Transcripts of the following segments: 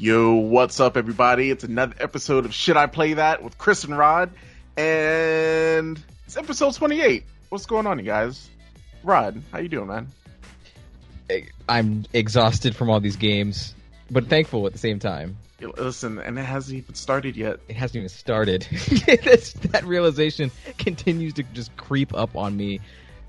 Yo, what's up, everybody? It's another episode of Should I Play That with Chris and Rod, and it's episode 28. What's going on, you guys? Rod, how you doing, man? I'm exhausted from all these games, but thankful at the same time. Listen, and it hasn't even started yet. It hasn't even started. That realization continues to just creep up on me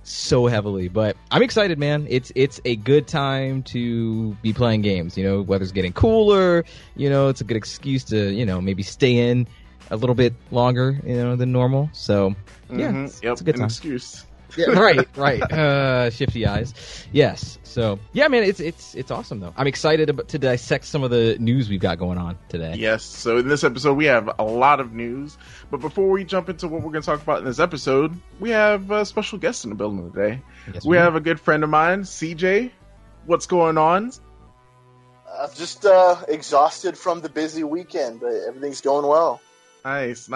so heavily, but I'm excited, man. It's a good time to be playing games, you know, weather's getting cooler, you know, it's a good excuse to, you know, maybe stay in a little bit longer, you know, than normal. So yeah, it's a good time. Excuse. Yeah, right. Shifty eyes. Yes. So yeah, man, it's awesome though. I'm excited to dissect some of the news we've got going on today. Yes. So in this episode, we have a lot of news. But before we jump into what we're going to talk about in this episode, we have a special guest in the building today. Yes, we have a good friend of mine, CJ. What's going on? Just exhausted from the busy weekend, but everything's going well. Nice.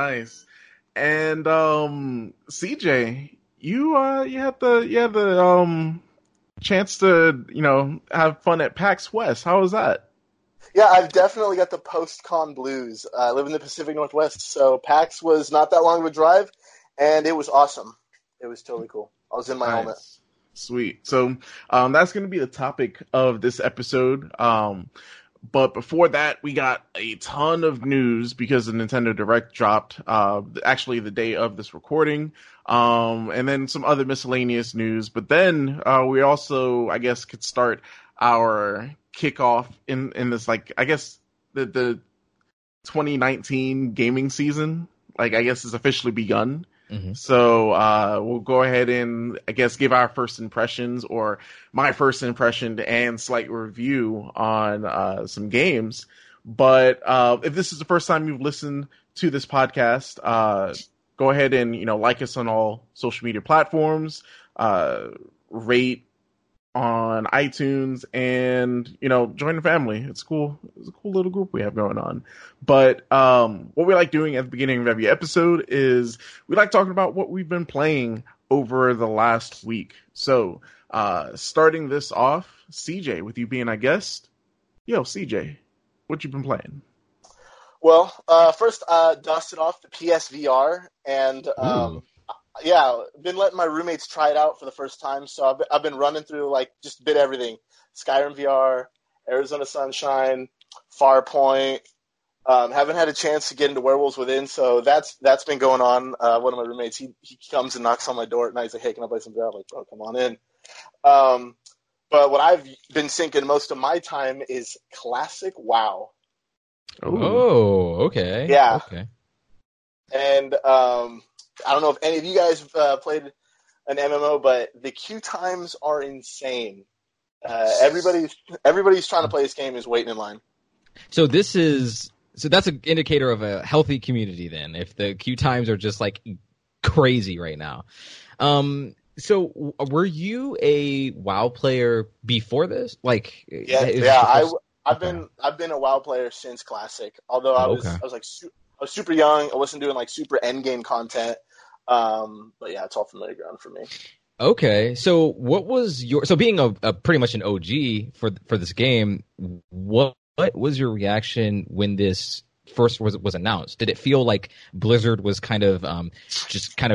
And CJ. You had the chance to, you know, have fun at PAX West. How was that? Yeah, I've definitely got the post-con blues. I live in the Pacific Northwest, so PAX was not that long of a drive, and it was awesome. It was totally cool. I was in my helmet. Sweet. So that's going to be the topic of this episode. But before that, we got a ton of news because the Nintendo Direct dropped actually the day of this recording, and then some other miscellaneous news. But then we also, I guess, could start our kickoff in this, like, I guess the 2019 gaming season, like, I guess, is officially begun. Mm-hmm. So we'll go ahead and, I guess, give our first impressions, or my first impression and slight review on some games. But if this is the first time you've listened to this podcast, go ahead and, you know, like us on all social media platforms, rate on iTunes, and, you know, join the family. It's cool. It's a cool little group we have going on. But what we like doing at the beginning of every episode is we like talking about what we've been playing over the last week. So starting this off, CJ, with you being our guest. Yo, CJ, what you been playing? Well, first, dusted off the PSVR, and yeah, been letting my roommates try it out for the first time, so I've been running through, like, just a bit everything. Skyrim VR, Arizona Sunshine, Farpoint. Haven't had a chance to get into Werewolves Within, so that's been going on. One of my roommates, he comes and knocks on my door at night. He's like, hey, can I play some VR? I'm like, bro, come on in. But what I've been sinking most of my time is Classic WoW. Ooh. Oh, okay. Yeah. Okay. And I don't know if any of you guys played an MMO, but the queue times are insane. Everybody's trying to play this game is waiting in line. So that's an indicator of a healthy community, then, if the queue times are just, like, crazy right now. So were you a WoW player before this? Like, yeah. I've been a WoW player since Classic. Although I was super young. I wasn't doing, like, super endgame content. But yeah, it's all familiar ground for me. Okay. So what was your, so being a pretty much an OG for this game, what was your reaction when this first was announced? Did it feel like Blizzard was kind of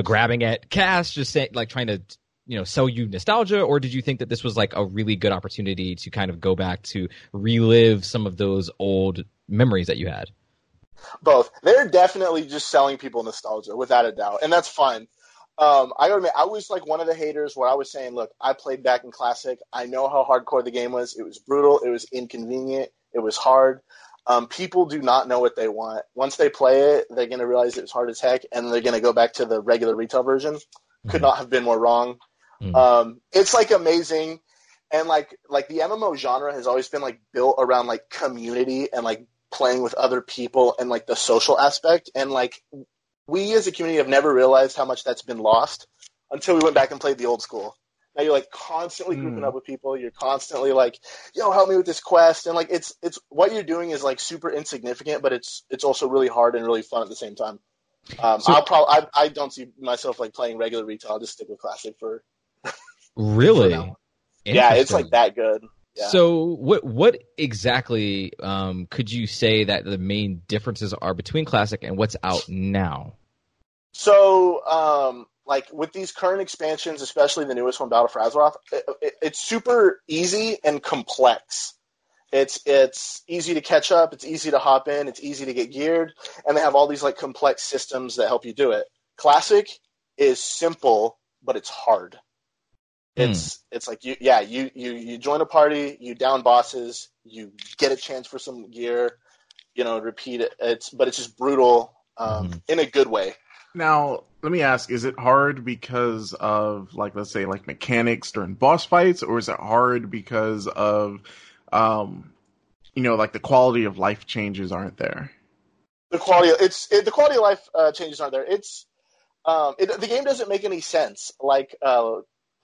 grabbing at cash, just saying, like, trying to, you know, sell you nostalgia, or did you think that this was, like, a really good opportunity to kind of go back to relive some of those old memories that you had? Both. They're definitely just selling people nostalgia, without a doubt, and that's fine. I gotta admit, I was, like, one of the haters where I was saying, look, I played back in Classic. I know how hardcore the game was. It was brutal. It was inconvenient. It was hard. People do not know what they want. Once they play it, they're going to realize it was hard as heck, and they're going to go back to the regular retail version. Mm-hmm. Could not have been more wrong. Mm-hmm. It's, like, amazing, and, like the MMO genre has always been, like, built around, like, community and, like, playing with other people and, like, the social aspect, and, like, we as a community have never realized how much that's been lost until we went back and played the old school. Now you're, like, constantly grouping up with people. You're constantly, like, yo, help me with this quest, and, like, it's what you're doing is, like, super insignificant, but it's also really hard and really fun at the same time. So, I don't see myself, like, playing regular retail. I'll just stick with Classic for really. For now. Yeah, it's, like, that good. Yeah. So what exactly could you say that the main differences are between Classic and what's out now? So, like, with these current expansions, especially the newest one, Battle for Azeroth, it's super easy and complex. It's easy to catch up, it's easy to hop in, it's easy to get geared, and they have all these, like, complex systems that help you do it. Classic is simple, but it's hard. It's like, you join a party, you down bosses, you get a chance for some gear, you know, repeat it. But it's just brutal in a good way. Now, let me ask, is it hard because of, like, let's say, like, mechanics during boss fights, or is it hard because of, you know, like, the quality of life changes aren't there? The quality of life changes aren't there. The game doesn't make any sense.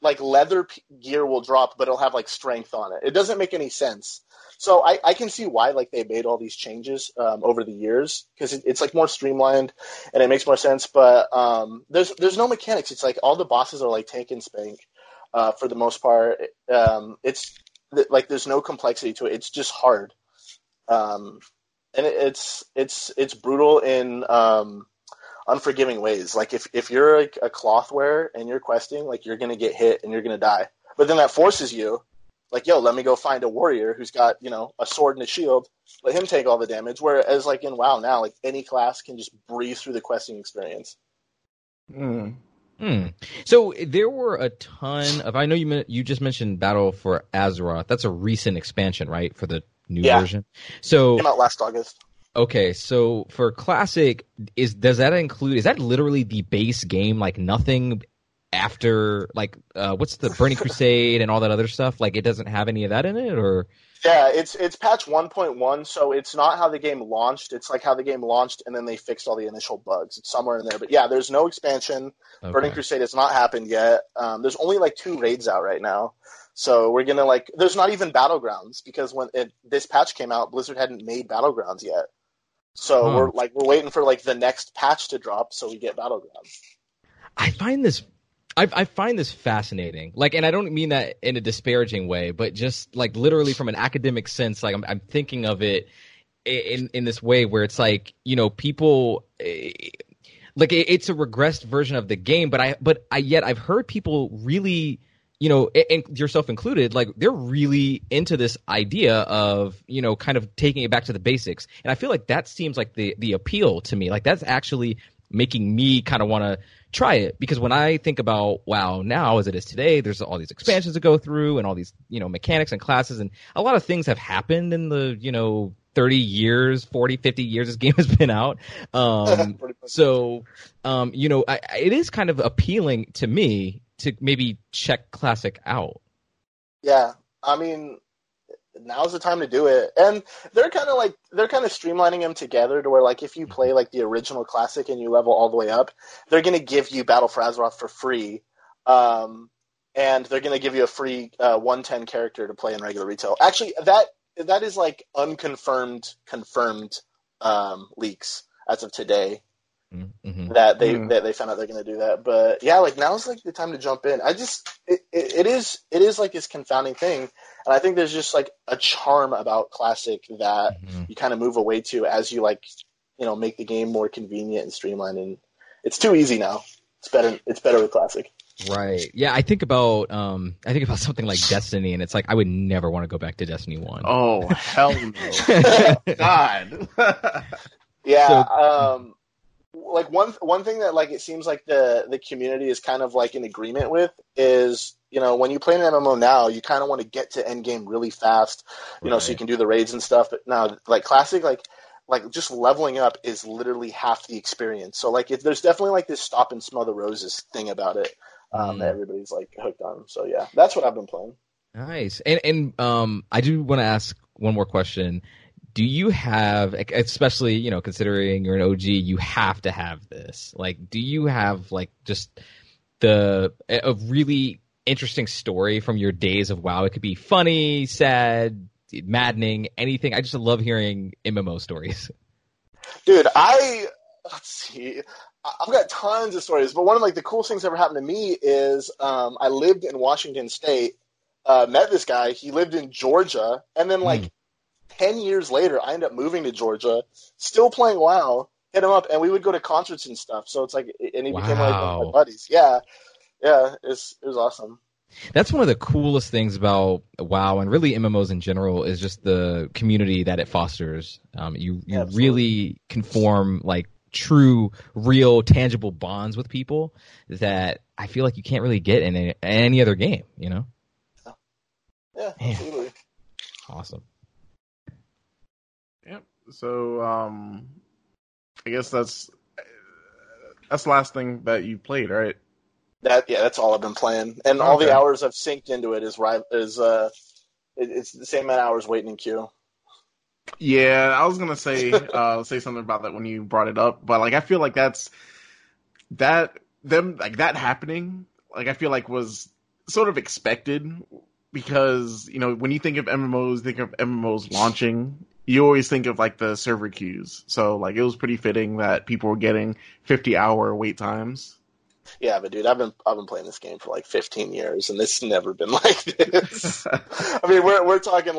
Like leather gear will drop, but it'll have, like, strength on it. It doesn't make any sense. So I can see why, like, they made all these changes over the years, because it's like more streamlined and it makes more sense. But there's no mechanics. It's like all the bosses are like tank and spank for the most part. It's like there's no complexity to it. It's just hard, and it's brutal in unforgiving ways. Like if you're like a cloth wearer and you're questing, like, you're gonna get hit and you're gonna die. But then that forces you. Like, yo, let me go find a warrior who's got, you know, a sword and a shield. Let him take all the damage. Whereas, like, in WoW now, like, any class can just breeze through the questing experience. So there were a ton of... I know you just mentioned Battle for Azeroth. That's a recent expansion, right, for the new version? So, came out last August. Okay, so for Classic, does that include... Is that literally the base game, like, nothing... After, like, what's the Burning Crusade and all that other stuff? Like, it doesn't have any of that in it, or? Yeah, it's patch 1.1, so it's not how the game launched. It's like how the game launched, and then they fixed all the initial bugs. It's somewhere in there, but yeah, there's no expansion. Okay. Burning Crusade has not happened yet. There's only like 2 raids out right now, so we're gonna like. There's not even Battlegrounds, because when this patch came out, Blizzard hadn't made Battlegrounds yet, so we're waiting for, like, the next patch to drop so we get Battlegrounds. I find this fascinating, like, and I don't mean that in a disparaging way, but just, like, literally from an academic sense, like, I'm thinking of it in this way where it's like, you know, people, like, it's a regressed version of the game, but I've heard people really, you know, and yourself included, like, they're really into this idea of, you know, kind of taking it back to the basics, and I feel like that seems like the appeal to me, like, that's actually making me kind of want to try it, because when I think about WoW now as it is today, there's all these expansions to go through and all these, you know, mechanics and classes, and a lot of things have happened in the, you know, 30 years, 40, 50 years this game has been out. So, you know, it is kind of appealing to me to maybe check Classic out. Yeah, I mean, now's the time to do it. And they're kind of streamlining them together to where, like, if you play, like, the original Classic and you level all the way up, they're going to give you Battle for Azeroth for free. And they're going to give you a free 110 character to play in regular retail. Actually, that is, like, confirmed leaks as of today that they found out they're going to do that. But yeah, like, now's, like, the time to jump in. It is like this confounding thing. And I think there's just, like, a charm about Classic that you kind of move away to as you, like, you know, make the game more convenient and streamlined. And it's too easy now. It's better with Classic. Right. Yeah, I think about something like Destiny, and it's like I would never want to go back to Destiny 1. Oh, hell no. God. Yeah. Like, one thing that, like, it seems like the community is kind of, like, in agreement with is, you know, when you play an MMO now, you kind of want to get to end game really fast, you know, so you can do the raids and stuff. But now, like, Classic, like just leveling up is literally half the experience. So, like, there's definitely, like, this stop and smell the roses thing about it that everybody's, like, hooked on. So yeah, that's what I've been playing. Nice. And I do want to ask one more question. Do you have, especially, you know, considering you're an OG, you have to have this. Like, do you have, like, just a really interesting story from your days of WoW? It could be funny, sad, maddening, anything. I just love hearing MMO stories. Dude, let's see. I've got tons of stories, but one of, like, the coolest things that ever happened to me is I lived in Washington State met this guy. He lived in Georgia, and then 10 years later, I ended up moving to Georgia, still playing WoW. Hit him up, and we would go to concerts and stuff. So it's like, and he became like one of my buddies. Yeah, it was awesome. That's one of the coolest things about WoW and really MMOs in general is just the community that it fosters. You really can form like true, real, tangible bonds with people that I feel like you can't really get in any other game, you know? Yeah, absolutely. Awesome. Yep. So I guess that's the last thing that you played, right? That's all I've been playing, and all the hours I've synced into it is it's the same amount of hours waiting in queue. Yeah, I was gonna say say something about that when you brought it up, but like I feel like that happening, like I feel like was sort of expected because when you think of MMOs launching. You always think of, the server queues. So, it was pretty fitting that people were getting 50-hour wait times. Yeah, but, dude, I've been playing this game for, 15 years, and it's never been like this. I mean, we're talking,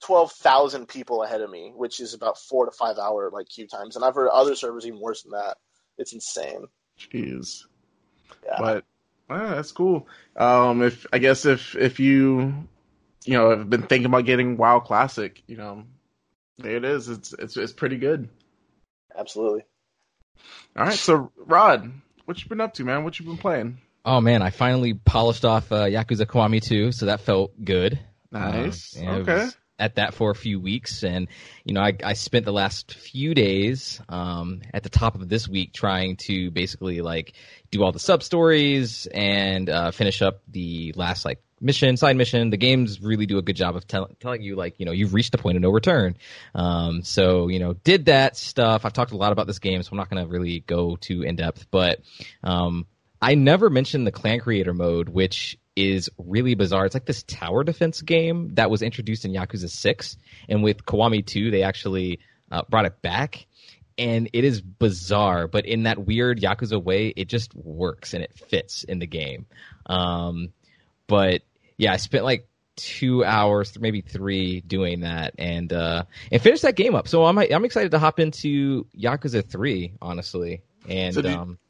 12,000 people ahead of me, which is about 4 to 5 hour, queue times. And I've heard other servers even worse than that. It's insane. Jeez. Yeah. But, that's cool. If you... I've been thinking about getting WoW Classic. There it is. It's pretty good. Absolutely. All right, so Rod, what you been up to, man? What you been playing? Oh man, I finally polished off Yakuza Kiwami 2, so that felt good. Nice. Okay. I was at that for a few weeks, and I spent the last few days at the top of this week trying to basically do all the sub stories and finish up the last mission, side mission. The games really do a good job of telling you, you've reached the point of no return. So did that stuff. I've talked a lot about this game, so I'm not going to really go too in-depth. But I never mentioned the Clan Creator mode, which is really bizarre. It's like this tower defense game that was introduced in Yakuza 6. And with Kiwami 2, they actually brought it back. And it is bizarre, but in that weird Yakuza way, it just works and it fits in the game. But yeah, I spent 2 hours, maybe 3, doing that, and finished that game up. So I'm excited to hop into Yakuza 3, honestly. And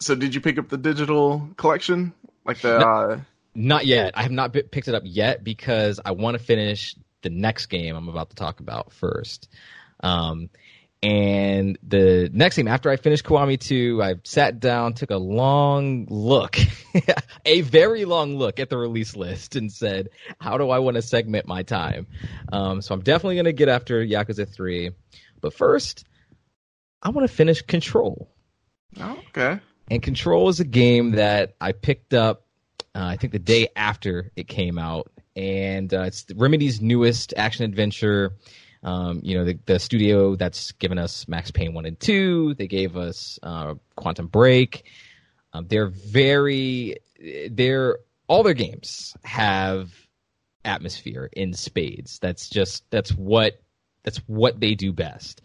so did you pick up the digital collection? Not yet. I have not picked it up yet because I want to finish the next game I'm about to talk about first. And the next game, after I finished Kiwami 2, I sat down, took a long look, a very long look at the release list and said, how do I want to segment my time? So I'm definitely going to get after Yakuza 3. But first, I want to finish Control. Oh, okay. And Control is a game that I picked up, I think, the day after it came out. And it's Remedy's newest action-adventure. The studio that's given us Max Payne 1 and 2, they gave us Quantum Break. All their games have atmosphere in spades. That's what they do best.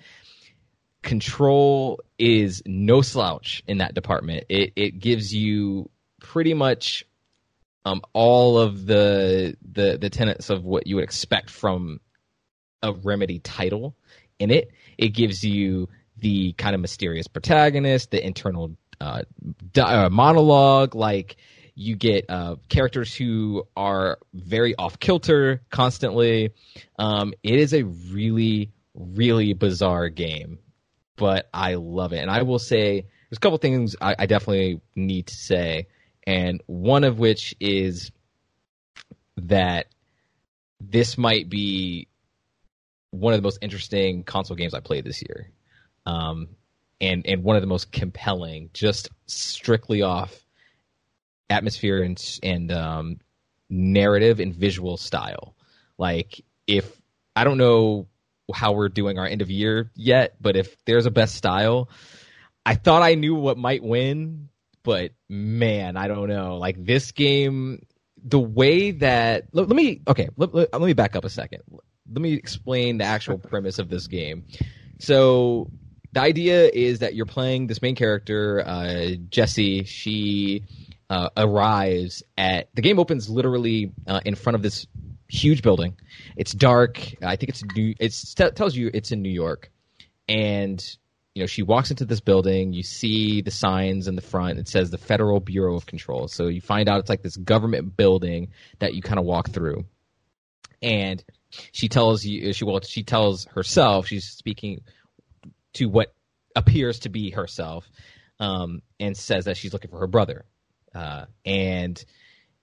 Control is no slouch in that department. It gives you pretty much all of the tenets of what you would expect from a Remedy title in it. It gives you the kind of mysterious protagonist, the internal monologue. You get characters who are very off-kilter constantly. It is a really, really bizarre game, but I love it. And I will say there's a couple things I definitely need to say, and one of which is that this might be one of the most interesting console games I played this year. And one of the most compelling, just strictly off atmosphere and narrative and visual style. If I don't know how we're doing our end of year yet, but if there's a best style, I thought I knew what might win, but man, I don't know. This game, the way that, let me back up a second. Let me explain the actual premise of this game. So the idea is that you're playing this main character, Jessie. She arrives at – the game opens literally in front of this huge building. It's dark. I think it tells you it's in New York. And she walks into this building. You see the signs in the front. It says the Federal Bureau of Control. So you find out it's like this government building that you kind of walk through. And she tells herself, she's speaking to what appears to be herself, and says that she's looking for her brother. And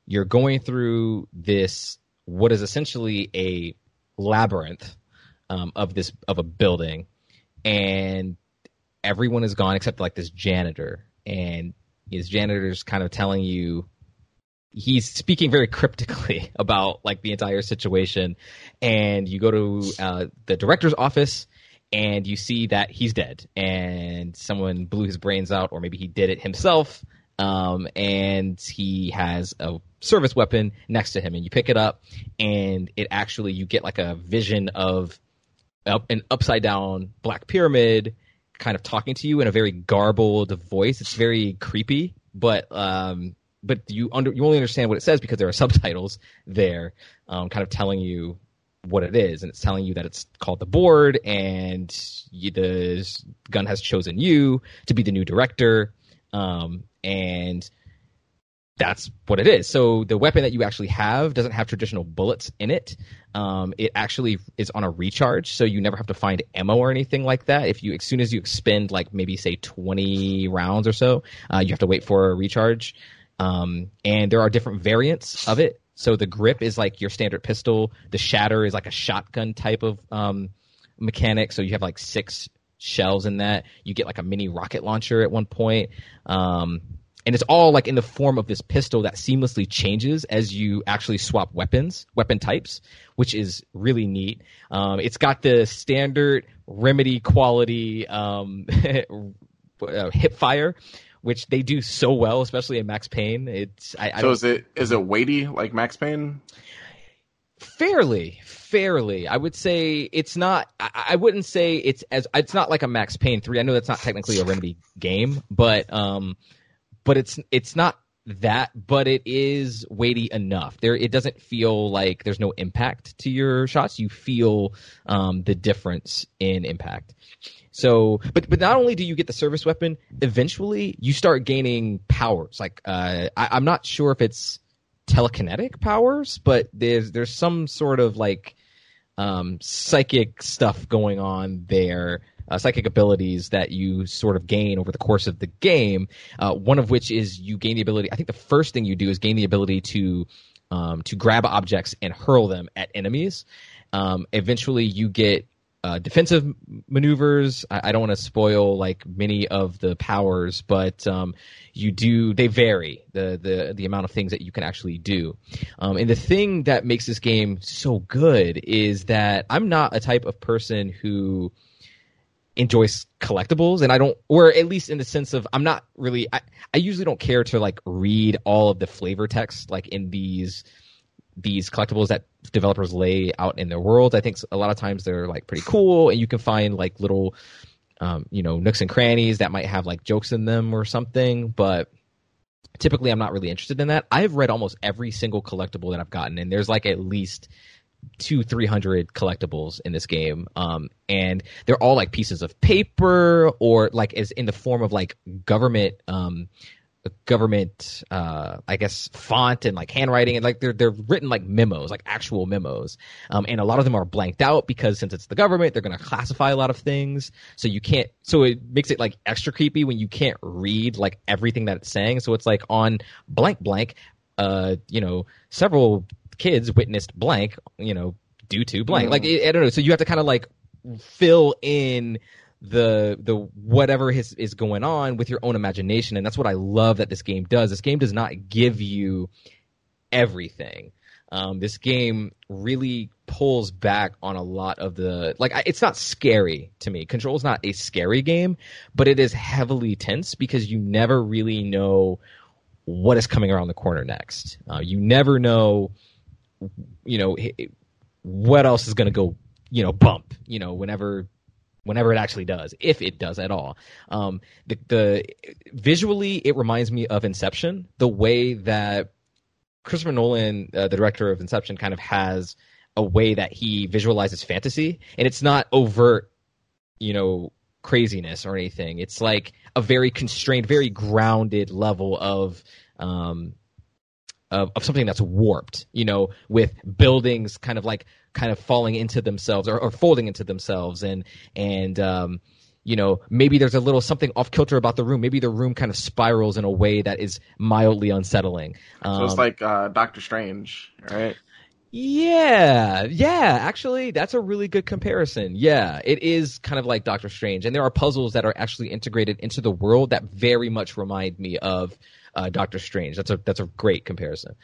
you're going through this, what is essentially a labyrinth of a building, and everyone is gone except like this janitor. And his janitor's kind of telling you, he's speaking very cryptically about like the entire situation. And you go to the director's office, and you see that he's dead, and someone blew his brains out, or maybe he did it himself. And he has a service weapon next to him, and you pick it up, and it actually, you get like a vision of an upside down black pyramid kind of talking to you in a very garbled voice. It's very creepy, but you only understand what it says because there are subtitles there, kind of telling you what it is. And it's telling you that it's called The Board, and the gun has chosen you to be the new director. And that's what it is. So the weapon that you actually have doesn't have traditional bullets in it. It actually is on a recharge, so you never have to find ammo or anything like that. As soon as you expend like maybe say 20 rounds or so, you have to wait for a recharge. And there are different variants of it. So the grip is like your standard pistol. The shatter is like a shotgun type of mechanic. So you have like 6 shells in that. You get like a mini rocket launcher at one point. And it's all like in the form of this pistol that seamlessly changes as you actually swap weapon types, which is really neat. It's got the standard Remedy quality hip fire, which they do so well, especially in Max Payne. Is it weighty like Max Payne? Fairly. I would say it's not. I wouldn't say it's not like a Max Payne 3. I know that's not technically a Remedy game, but it's not that. But it is weighty enough. It doesn't feel like there's no impact to your shots. You feel the difference in impact. So, but not only do you get the service weapon, eventually you start gaining powers. Like I'm not sure if it's telekinetic powers, but there's some sort of like psychic stuff going on there, psychic abilities that you sort of gain over the course of the game. One of which is you gain the ability. I think the first thing you do is gain the ability to grab objects and hurl them at enemies. Eventually, you get defensive maneuvers. I don't want to spoil like many of the powers, but they vary the amount of things that you can actually do. And the thing that makes this game so good is that I'm not a type of person who enjoys collectibles, and I don't, or at least in the sense of I'm not really. I usually don't care to like read all of the flavor text like in these collectibles that developers lay out in their worlds. I think a lot of times they're like pretty cool, and you can find like little, nooks and crannies that might have like jokes in them or something. But typically, I'm not really interested in that. I've read almost every single collectible that I've gotten, and there's like at least 200-300 collectibles in this game, and they're all like pieces of paper or like is in the form of like government I guess font and like handwriting, and like they're written like memos, like actual memos, and a lot of them are blanked out because since it's the government, they're going to classify a lot of things, so you can't, so it makes it like extra creepy when you can't read like everything that it's saying. So it's like on blank several kids witnessed blank due to blank. Like I don't know, so you have to kind of like fill in the whatever is going on with your own imagination. And that's what I love that this game does. This game does not give you everything. This game really pulls back on a lot of the like. It's not scary to me. Control's not a scary game, but it is heavily tense because you never really know what is coming around the corner next. You never know, what else is going to go, bump, whenever whenever it actually does, if it does at all. The visually, it reminds me of Inception, the way that Christopher Nolan, the director of Inception, kind of has a way that he visualizes fantasy, and it's not overt, you know, craziness or anything. It's like a very constrained, very grounded level of something that's warped, you know, with buildings kind of falling into themselves or folding into themselves, and you know, maybe there's a little something off kilter about the room. Maybe the room kind of spirals in a way that is mildly unsettling. So it's like Doctor Strange, right? Yeah. Actually, that's a really good comparison. Yeah, it is kind of like Doctor Strange, and there are puzzles that are actually integrated into the world that very much remind me of Doctor Strange. That's a great comparison.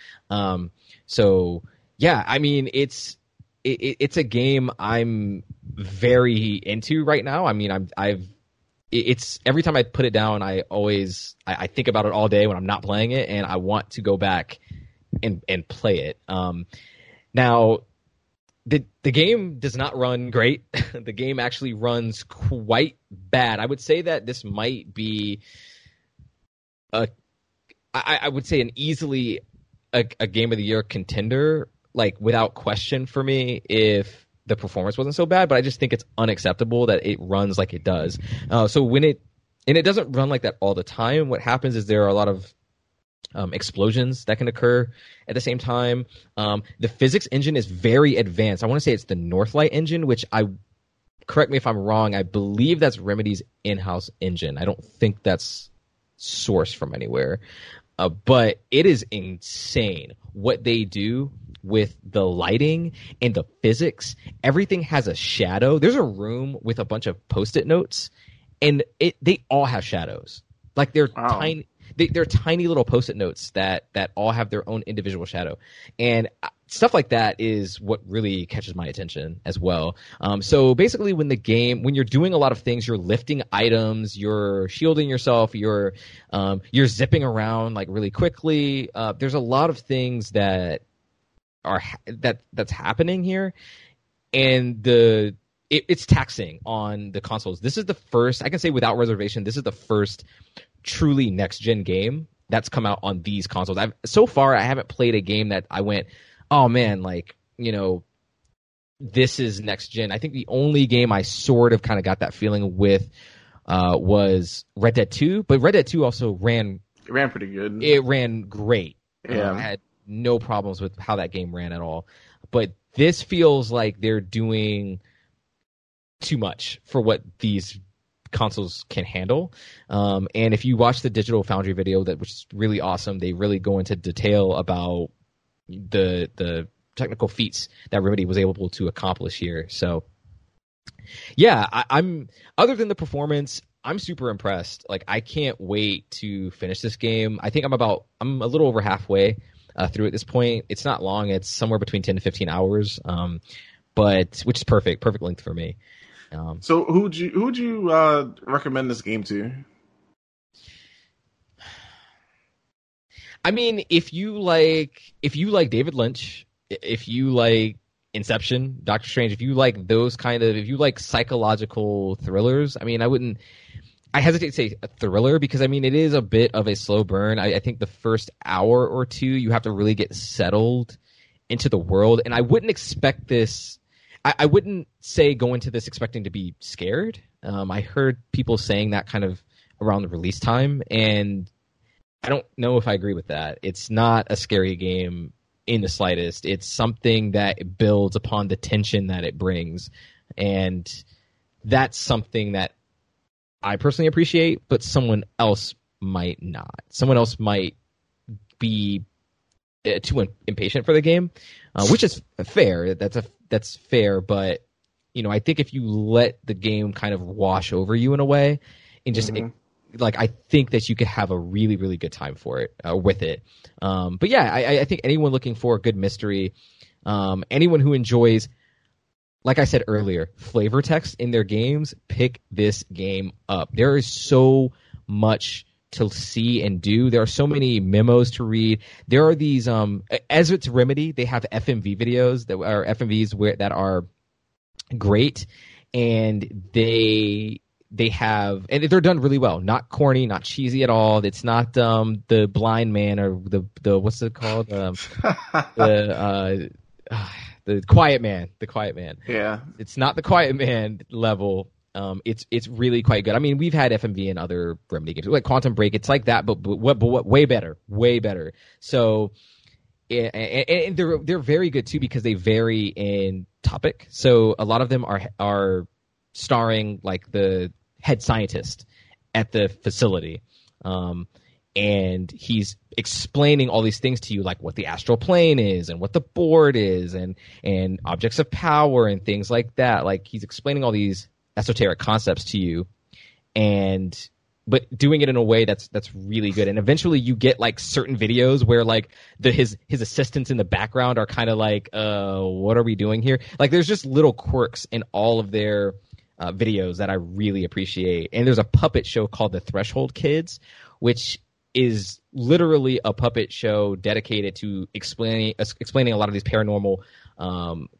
So yeah, I mean, it's a game I'm very into right now. I mean, it's every time I put it down, I think about it all day when I'm not playing it, and I want to go back and play it. Now, the game does not run great. The game actually runs quite bad. I would say that this might be an easily a game of the year contender, like without question for me, if the performance wasn't so bad. But I just think it's unacceptable that it runs like it does. So when it doesn't run like that all the time, what happens is there are a lot of explosions that can occur at the same time. The physics engine is very advanced. I want to say it's the Northlight engine, which correct me if I'm wrong, I believe that's Remedy's in-house engine. I don't think that's sourced from anywhere. But it is insane what they do with the lighting and the physics. Everything has a shadow. There's a room with a bunch of Post-it notes, and they all have shadows. Like they're tiny. They're tiny little Post-it notes that all have their own individual shadow, and stuff like that is what really catches my attention as well. So basically, when you're doing a lot of things, you're lifting items, you're shielding yourself, you're zipping around like really quickly. There's a lot of things that's happening here, and it's taxing on the consoles. This is the first, I can say without reservation, this is the first truly next-gen game that's come out on these consoles. So far, I haven't played a game that I went, oh man, like, you know, this is next-gen. I think the only game I sort of kind of got that feeling with was Red Dead 2, but Red Dead 2 also ran... It ran pretty good. It ran great. Yeah. I had no problems with how that game ran at all. But this feels like they're doing too much for what these consoles can handle, and if you watch the Digital Foundry video, which is really awesome, they really go into detail about the technical feats that Remedy was able to accomplish here. So yeah, I'm other than the performance, I'm super impressed. Like, I can't wait to finish this game. I think I'm a little over halfway through at this point. It's not long. It's somewhere between 10 to 15 hours, but which is perfect length for me. So who'd you recommend this game to? I mean, if you like David Lynch, if you like Inception, Doctor Strange, if you like those if you like psychological thrillers, I mean, I hesitate to say a thriller because, I mean, it is a bit of a slow burn. I think the first hour or two, you have to really get settled into the world, and I wouldn't expect this. I wouldn't say go into this expecting to be scared. I heard people saying that kind of around the release time, and I don't know if I agree with that. It's not a scary game in the slightest. It's something that builds upon the tension that it brings, and that's something that I personally appreciate, but someone else might not. Someone else might be too impatient for the game, which is fair. That's fair, but you know, I think if you let the game kind of wash over you in a way, and just I think that you could have a really, really good time for it with it. But yeah, I think anyone looking for a good mystery, anyone who enjoys, like I said earlier, flavor text in their games, pick this game up. There is so much to see and do. There are so many memos to read. There are these as it's Remedy, they have FMV videos that are great, and they have, and they're done really well. Not corny, not cheesy at all. It's not the blind man or the what's it called? The Quiet Man. The Quiet Man. Yeah. It's not the Quiet Man level. It's really quite good. I mean, we've had FMV and other Remedy games like Quantum Break. It's like that, but way better, way better. So, and they're very good too because they vary in topic. So a lot of them are starring like the head scientist at the facility, and he's explaining all these things to you, like what the astral plane is and what the board is and objects of power and things like that. Like he's explaining all these esoteric concepts to you, but doing it in a way that's really good. And eventually you get like certain videos where like his assistants in the background are kind of like, what are we doing here? Like there's just little quirks in all of their videos that I really appreciate. And there's a puppet show called The Threshold Kids, which is literally a puppet show dedicated to explaining a lot of these paranormal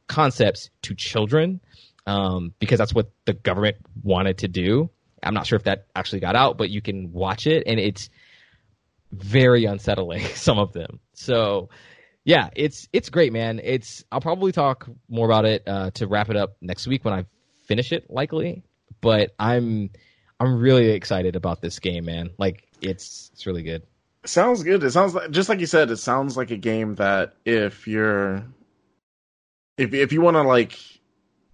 concepts to children. Because that's what the government wanted to do. I'm not sure if that actually got out, but you can watch it, and it's very unsettling, some of them. So, yeah, it's great, man. I'll probably talk more about it to wrap it up next week when I finish it, likely. But I'm really excited about this game, man. Like, it's really good. Sounds good. It sounds like, just like you said, it sounds like a game that if you want to, like,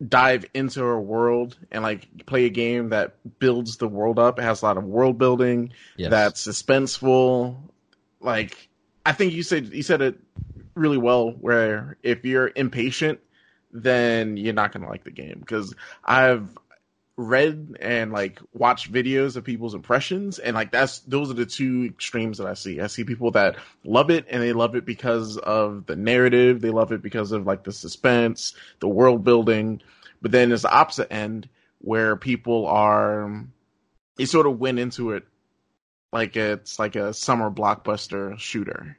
dive into a world and like play a game that builds the world up. It has a lot of world building. Yes. That's suspenseful. Like I think you said it really well, where if you're impatient, then you're not going to like the game, because I've read and like watched videos of people's impressions, and like those are the two extremes that I see. I see people that love it, and they love it because of the narrative, they love it because of like the suspense, the world building. But then there's the opposite end where people they sort of went into it like it's like a summer blockbuster shooter,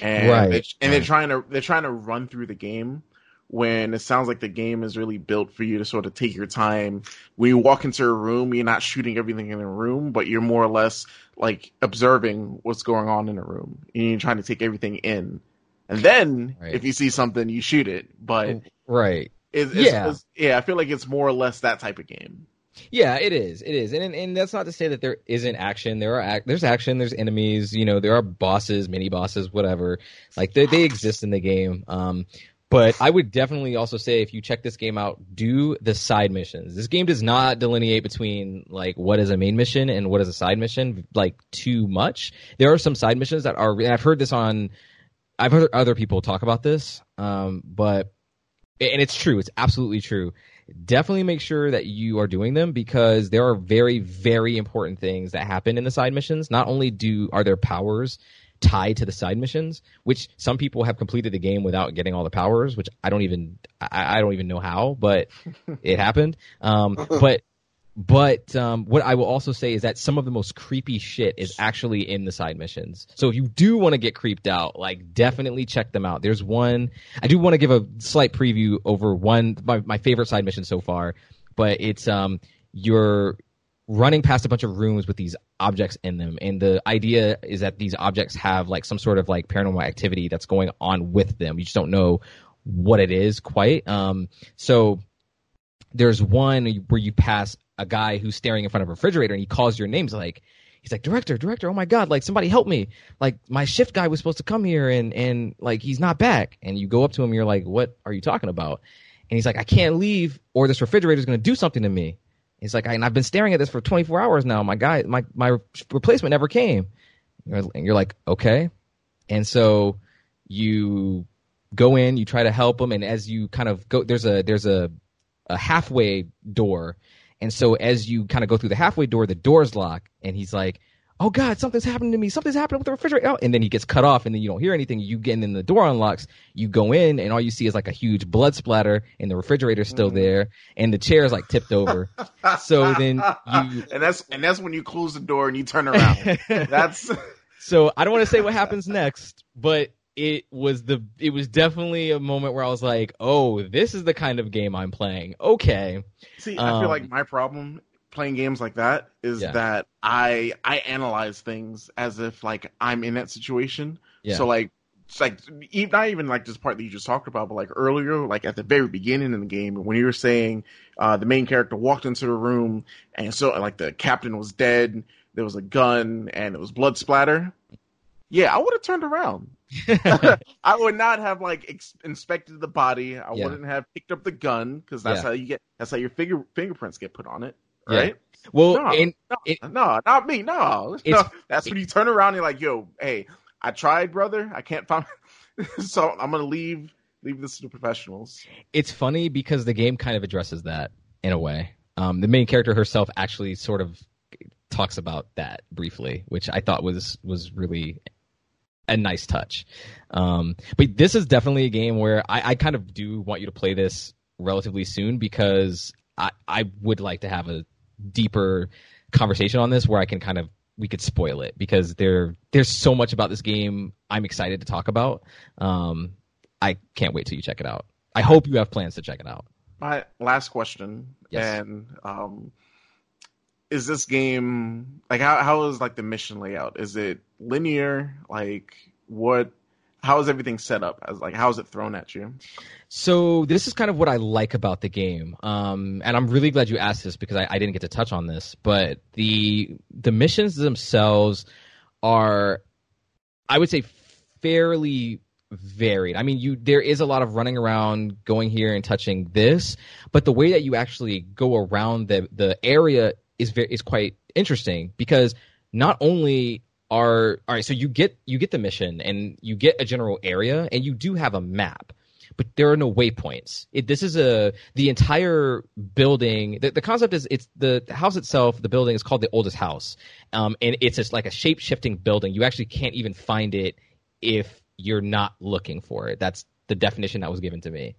and right. they're trying to run through the game, when it sounds like the game is really built for you to sort of take your time. When you walk into a room, you're not shooting everything in the room, but you're more or less like observing what's going on in a room, and you're trying to take everything in. And then right. If you see something, you shoot it. But right, I feel like it's more or less that type of game. Yeah, it is. It is, and that's not to say that there isn't action. There's action. There's enemies. You know, there are bosses, mini bosses, whatever. Like they exist in the game. But I would definitely also say, if you check this game out, do the side missions. This game does not delineate between like what is a main mission and what is a side mission like too much. There are some side missions that are, and I've heard other people talk about this, and it's true. It's absolutely true. Definitely make sure that you are doing them, because there are very, very important things that happen in the side missions. Not only are there powers tied to the side missions, which some people have completed the game without getting all the powers, which I don't even know how, but it happened. What I will also say is that some of the most creepy shit is actually in the side missions. So if you do want to get creeped out, like definitely check them out. There's one, I do want to give a slight preview over one, my favorite side mission so far, but it's you're running past a bunch of rooms with these objects in them, and the idea is that these objects have like some sort of like paranormal activity that's going on with them. You just don't know what it is quite. So there's one where you pass a guy who's staring in front of a refrigerator, and he calls your names, like he's like, director, oh my god, like somebody help me, like my shift guy was supposed to come here and like he's not back. And you go up to him, you're like, what are you talking about? And he's like, I can't leave or this refrigerator is going to do something to me. He's like, I've been staring at this for 24 hours now. My guy, my replacement never came. And you're like, okay. And so you go in, you try to help him, and as you kind of go, there's a halfway door. And so as you kind of go through the halfway door, the door's locked, and he's like, oh god, something's happened to me. Something's happened with the refrigerator. Oh, and then he gets cut off, and then you don't hear anything. And then the door unlocks. You go in, and all you see is like a huge blood splatter, and the refrigerator's still there, and the chair's like tipped over. So then you and that's when you close the door and you turn around. So I don't want to say what happens next, but it was definitely a moment where I was like, oh, this is the kind of game I'm playing. Okay. See, I feel like my problem playing games like that is that I analyze things as if like I'm in that situation. Yeah. So like it's like not even like this part that you just talked about, but like earlier, like at the very beginning in the game, when you were saying the main character walked into the room and so like the captain was dead, there was a gun and it was blood splatter. Yeah, I would have turned around. I would not have like inspected the body. I wouldn't have picked up the gun because that's how you get. That's how your fingerprints get put on it, right? Yeah. Well, not me. No, that's when you turn around and you're like, "Yo, hey, I tried, brother. I can't find." So I'm gonna leave this to the professionals. It's funny because the game kind of addresses that in a way. The main character herself actually sort of talks about that briefly, which I thought was really a nice touch. But this is definitely a game where I kind of do want you to play this relatively soon because I would like to have a deeper conversation on this where I can we could spoil it because there's so much about this game I'm excited to talk about. I can't wait till you check it out. I hope you have plans to check it out. My last question. Yes. And is this game like how is like the mission layout? Is it linear? Like how is everything set up? How is it thrown at you? So this is kind of what I like about the game. And I'm really glad you asked this because I didn't get to touch on this, but the missions themselves are, I would say, fairly varied. I mean, there is a lot of running around, going here and touching this, but the way that you actually go around the area is quite interesting because not only all right, so you get the mission and you get a general area and you do have a map, but there are no waypoints. This is the entire building. The concept is it's the house itself. The building is called the oldest house, and it's just like a shape shifting building. You actually can't even find it if you're not looking for it. That's the definition that was given to me,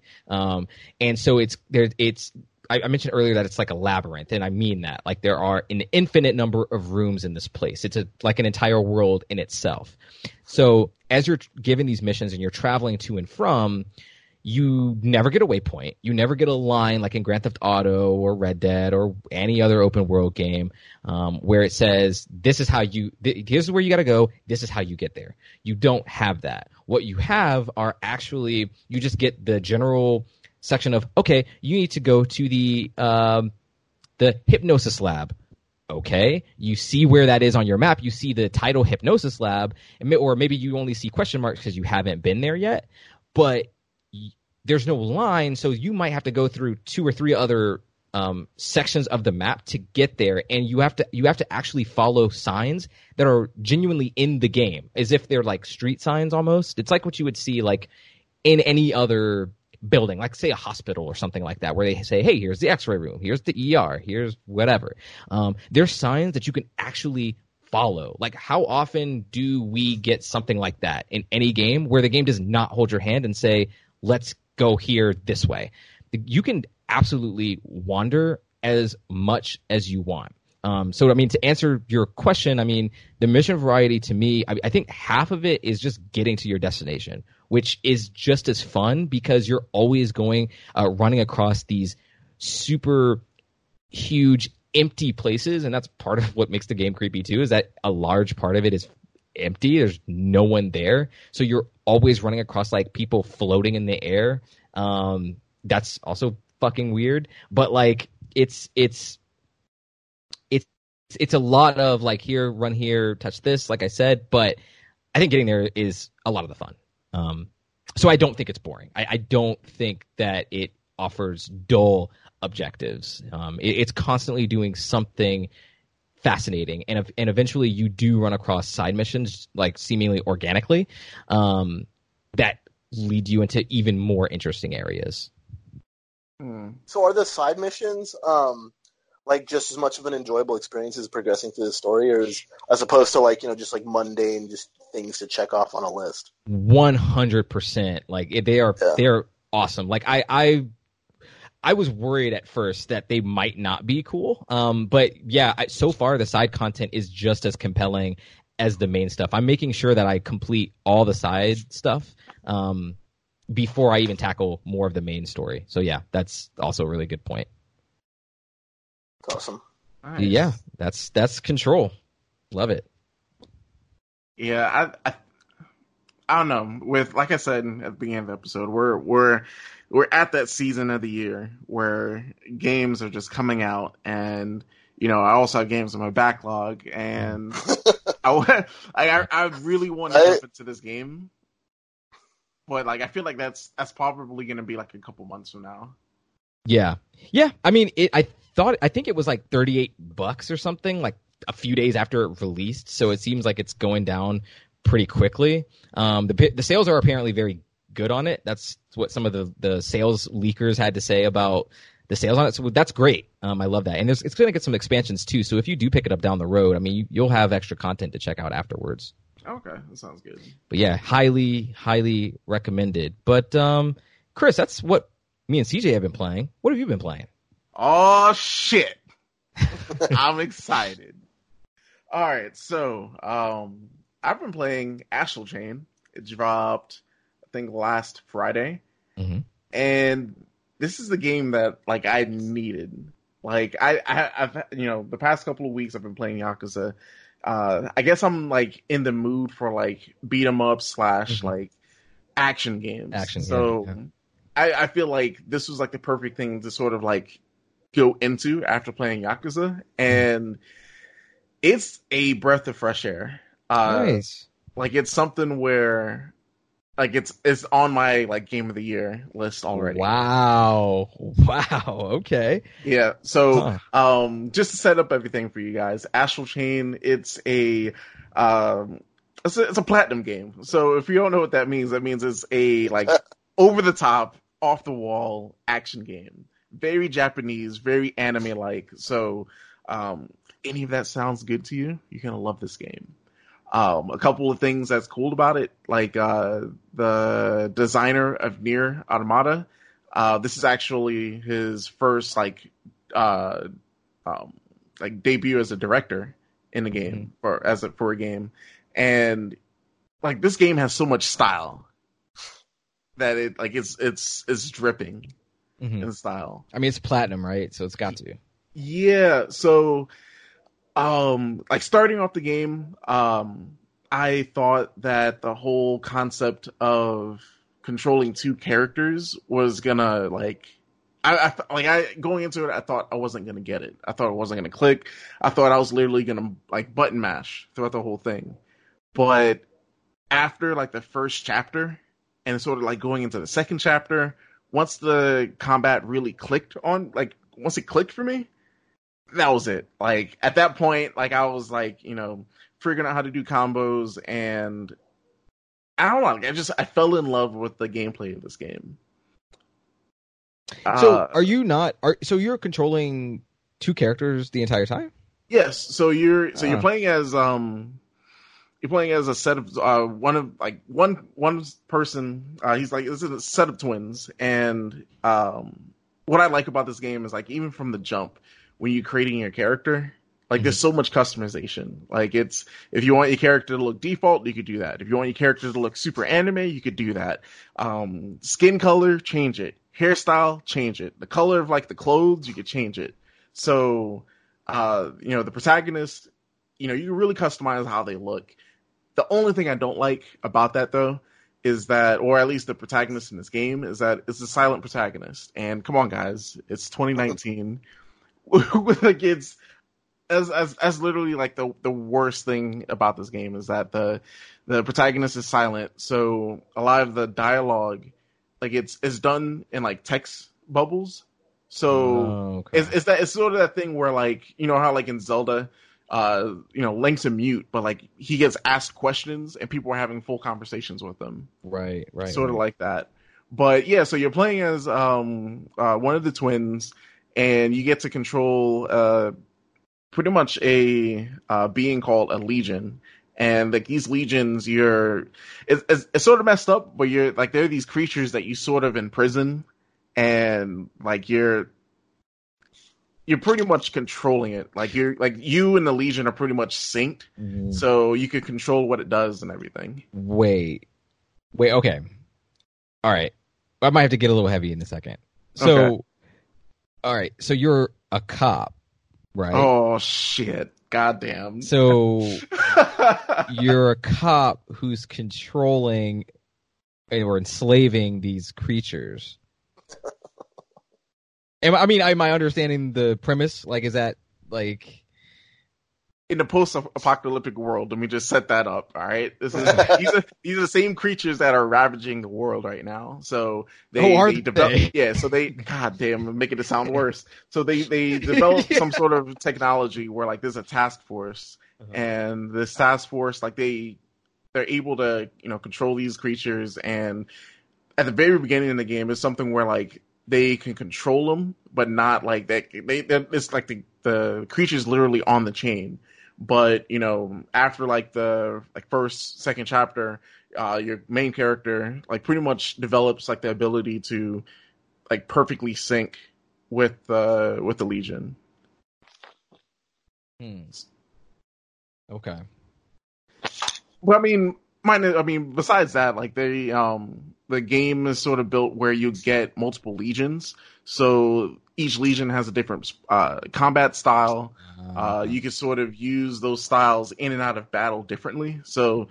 and so it's there. It's I mentioned earlier that it's like a labyrinth, and I mean that. Like, there are an infinite number of rooms in this place. It's like an entire world in itself. So as you're given these missions and you're traveling to and from, you never get a waypoint. You never get a line like in Grand Theft Auto or Red Dead or any other open world game where it says, this is where you got to go. This is how you get there. You don't have that. What you have are actually, you just get the general section of, okay, you need to go to the hypnosis lab. Okay, you see where that is on your map. You see the title hypnosis lab, or maybe you only see question marks because you haven't been there yet, but there's no line, so you might have to go through two or three other sections of the map to get there, and you have to actually follow signs that are genuinely in the game, as if they're like street signs almost. It's like what you would see like in any other building, like say a hospital or something like that, where they say, hey, here's the x-ray room, here's the ER, here's whatever. There's signs that you can actually follow. Like, how often do we get something like that in any game where the game does not hold your hand and say, let's go here this way? You can absolutely wander as much as you want. So, I mean, to answer your question, I mean, the mission variety to me, I think half of it is just getting to your destination, which is just as fun because you're always running across these super huge empty places. And that's part of what makes the game creepy too, is that a large part of it is empty. There's no one there. So you're always running across like people floating in the air. That's also fucking weird, but like it's a lot of like, here, run here, touch this, like I said, but I think getting there is a lot of the fun. So I don't think it's boring. I don't think that it offers dull objectives. It's constantly doing something fascinating, and eventually you do run across side missions, like seemingly organically, that lead you into even more interesting areas. So are the side missions like just as much of an enjoyable experience as progressing through the story, or as opposed to like, you know, just like mundane, just things to check off on a list? 100%. Like, they're awesome. Like I was worried at first that they might not be cool. But yeah, so far the side content is just as compelling as the main stuff. I'm making sure that I complete all the side stuff before I even tackle more of the main story. So yeah, that's also a really good point. Awesome. Nice. Yeah, that's Control. Love it. Yeah, I don't know. With, like I said at the beginning of the episode, we're at that season of the year where games are just coming out, and you know, I also have games in my backlog, and I really want to jump into this game, but like I feel like that's probably going to be like a couple months from now. Yeah. I mean, I think it was like $38 or something, like a few days after it released. So it seems like it's going down pretty quickly. The sales are apparently very good on it. That's what some of the sales leakers had to say about the sales on it. So that's great. I love that. And it's going to get some expansions too. So if you do pick it up down the road, I mean, you'll have extra content to check out afterwards. Okay. That sounds good. But yeah, highly, highly recommended. But Chris, that's what me and CJ have been playing. What have you been playing? Oh, shit. I'm excited. All right. So I've been playing Astral Chain. It dropped, I think, last Friday. Mm-hmm. And this is the game that, like, I needed. Like, I've, you know, the past couple of weeks I've been playing Yakuza. I guess I'm, like, in the mood for, like, beat-em-up / mm-hmm. like, action games. So yeah. I feel like this was, like, the perfect thing to sort of, like, go into after playing Yakuza. And it's a breath of fresh air. Nice. Like, it's something where... Like, it's on my, like, Game of the Year list already. Wow. Okay. Yeah. So, just to set up everything for you guys, Astral Chain, it's a Platinum game. So if you don't know what that means it's a, like, over-the-top, off-the-wall action game. Very Japanese, very anime-like. So, any of that sounds good to you, you're going to love this game. A couple of things that's cool about it, like the designer of Nier Automata, this is actually his first like debut as a director in the game, mm-hmm. for a game, and like this game has so much style that it like it's dripping mm-hmm. in style. I mean, it's Platinum, right? So it's got to. Yeah. So. Like starting off the game, I thought that the whole concept of controlling two characters was gonna going into it, I thought I wasn't gonna get it. I thought it wasn't gonna click. I thought I was literally gonna like button mash throughout the whole thing. But after like the first chapter and sort of like going into the second chapter, once the combat really clicked once it clicked for me. That was it. Like at that point, like I was like, you know, figuring out how to do combos, and I don't know. Like, I fell in love with the gameplay of this game. So so you're controlling two characters the entire time? Yes. So you're playing as a set of one person. He's like, this is a set of twins, and what I like about this game is like even from the jump. When you're creating your character, like there's so much customization. Like it's, if you want your character to look default, you could do that. If you want your character to look super anime, you could do that. Skin color, change it. Hairstyle, change it. The color of like the clothes, you could change it. So, you know, the protagonist, you know, you can really customize how they look. The only thing I don't like about that though, is that, or at least the protagonist in this game, is that it's a silent protagonist. And come on guys, it's 2019. Like it's as literally like the worst thing about this game is that the protagonist is silent, so a lot of the dialogue like it's done in like text bubbles. So it's sort of that thing where like you know how like in Zelda you know Link's a mute, but like he gets asked questions and people are having full conversations with them. Right. Sort of like that. But yeah, so you're playing as one of the twins. And you get to control pretty much a being called a legion, and like these legions, it's sort of messed up, but you're like they're these creatures that you sort of imprison, and like you're you're pretty much controlling it. Like you're like you and the Legion are pretty much synced, so you can control what it does and everything. Wait, okay, all right. I might have to get a little heavy in a second. So, okay. All right. So you're a cop, right? Oh shit! Goddamn. So you're a cop who's controlling or enslaving these creatures. I mean, am I understanding the premise? Like, is that, like... In the post-apocalyptic world, let me just set that up, all right? This is these are the same creatures that are ravaging the world right now. So they develop... Yeah, so they... God damn, I'm making it sound worse. So they develop some sort of technology where, like, there's a task force. And this task force, like, they're able to, you know, control these creatures. And at the very beginning of the game, it's something where, like, they can control them, but not like that. It's like the creature's literally on the chain. But you know, after like the second chapter, your main character like pretty much develops like the ability to like perfectly sync with the Legion. Okay. Well, I mean. Besides that, like the game is sort of built where you get multiple legions, so each legion has a different combat style. You can sort of use those styles in and out of battle differently. So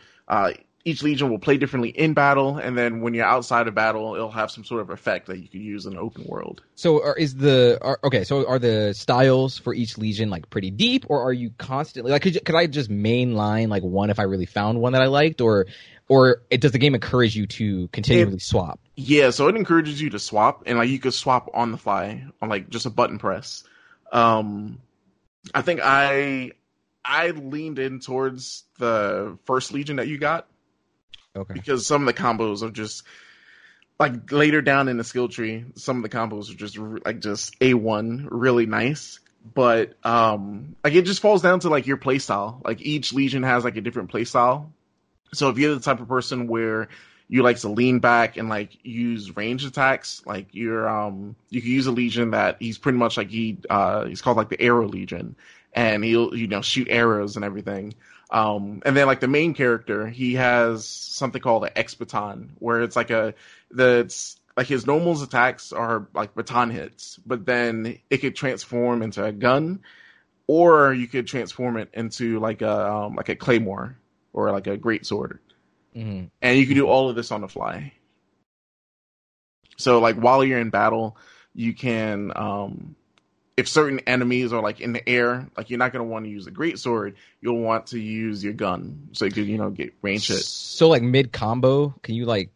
each legion will play differently in battle, and then when you're outside of battle, it'll have some sort of effect that you can use in the open world. So, are the styles for each legion like pretty deep, or are you constantly like could I just mainline like one if I really found one that I liked, or does the game encourage you to continually swap? Yeah, so it encourages you to swap, and like you could swap on the fly on like just a button press. I think I leaned in towards the first legion that you got. Okay. Because some of the combos are just like later down in the skill tree, some of the combos are just just A1, really nice. But like it just falls down to like your play style. Like each legion has like a different play style. So if you're the type of person where you like to lean back and like use ranged attacks, like you're you can use a legion that he's pretty much like he's called like the Arrow Legion, and he'll shoot arrows and everything. And then like the main character, he has something called an X baton, where it's like his normal attacks are like baton hits, but then it could transform into a gun, or you could transform it into like a claymore or like a greatsword. And you can do all of this on the fly. So like while you're in battle, you can if certain enemies are like in the air, like you're not going to want to use a greatsword, you'll want to use your gun so you can get range hit. So like mid combo, can you like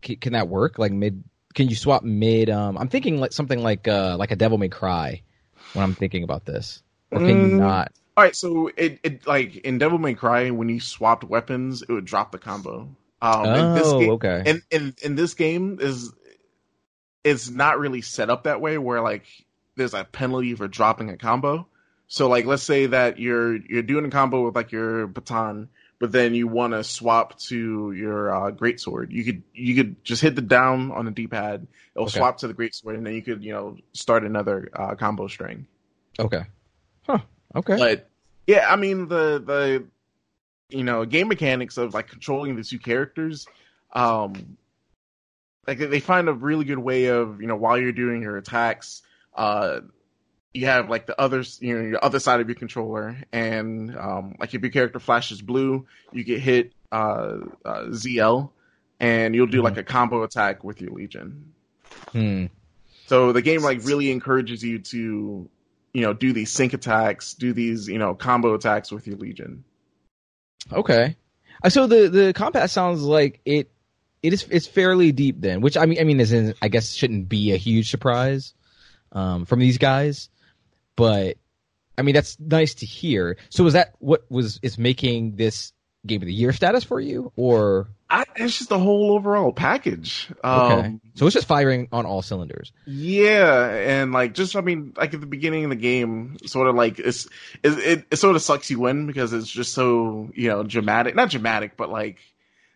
can that work? Like mid, can you swap mid? I'm thinking like something like a Devil May Cry when I'm thinking about this, or can you not? All right, so it like in Devil May Cry when you swapped weapons, it would drop the combo. Okay. And this game it's not really set up that way where like there's a penalty for dropping a combo. So like let's say that you're doing a combo with like your baton, but then you want to swap to your greatsword. You could just hit the down on the D-pad. It'll swap to the greatsword, and then you could start another combo string. Okay. Huh. Okay. But yeah, I mean the game mechanics of like controlling the two characters, like they find a really good way of while you're doing your attacks. You have like your other side of your controller, and like if your character flashes blue, you get hit ZL, and you'll do like a combo attack with your Legion. So the game like really encourages you to do these sync attacks, do these combo attacks with your Legion. Okay, so the combat sounds like it's fairly deep then, which I mean I guess shouldn't be a huge surprise. From these guys, but I mean that's nice to hear. So is that what is making this Game of the Year status for you, or it's just the whole overall package? Okay. So it's just firing on all cylinders. Yeah, and like just at the beginning of the game, sort of like it sort of sucks you in because it's just so dramatic. Not dramatic, but like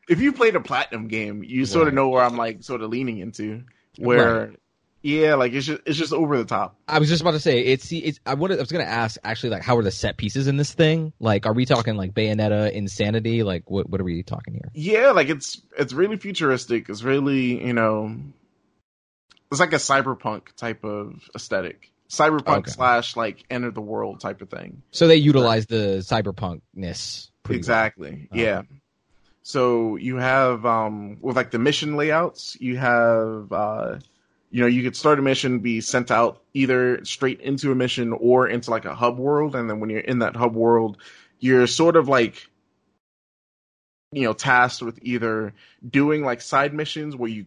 if you played a Platinum game, you sort of know where I'm like sort of leaning into where. Right. Yeah, like it's just over the top. I was just about to say I was gonna ask actually, like, how are the set pieces in this thing? Like, are we talking like Bayonetta insanity? Like, what are we talking here? Yeah, like it's really futuristic. It's really, it's like a cyberpunk type of aesthetic. Cyberpunk / like Enter the World type of thing. So they utilize the cyberpunkness pretty exactly. Well. Yeah. So you have with like the mission layouts, you have you could start a mission, be sent out either straight into a mission or into like a hub world, and then when you're in that hub world, you're sort of like tasked with either doing like side missions where you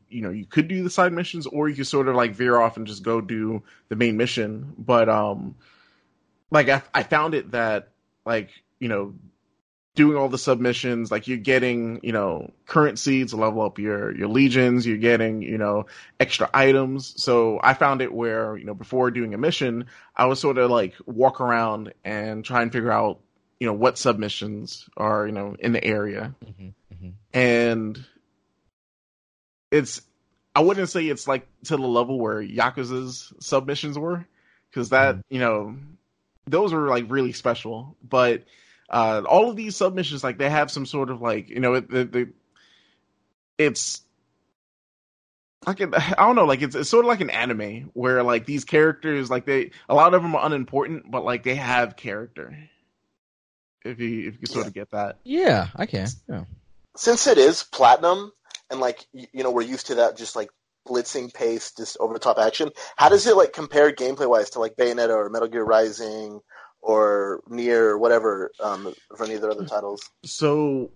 could do the side missions, or you could sort of like veer off and just go do the main mission. But like I found it that like doing all the submissions, like you're getting currency to level up your legions, you're getting extra items. So I found it where before doing a mission, I would sort of like walk around and try and figure out what submissions are, in the area. Mm-hmm, mm-hmm. And I wouldn't say it's like to the level where Yakuza's submissions were, because that, those were like really special. But all of these submissions, like they have some sort of like, it's like, I don't know, like it's sort of like an anime where like these characters, like a lot of them are unimportant, but like they have character. If you sort of get that. Yeah, I can. Yeah. Since it is Platinum, and like, we're used to that just like blitzing pace, just over the top action, how does it like compare gameplay wise to like Bayonetta or Metal Gear Rising or Nier or whatever for any of their other titles? So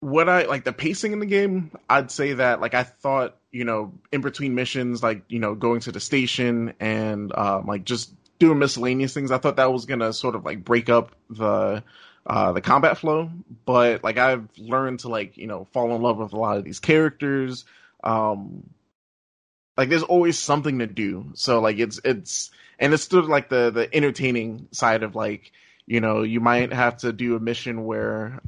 what I like the pacing in the game, I'd say that like I thought, in between missions, like, going to the station and like just doing miscellaneous things, I thought that was gonna sort of like break up the combat flow, but like I've learned to like fall in love with a lot of these characters. Like there's always something to do, so like it's sort of like the entertaining side of like you might have to do a mission where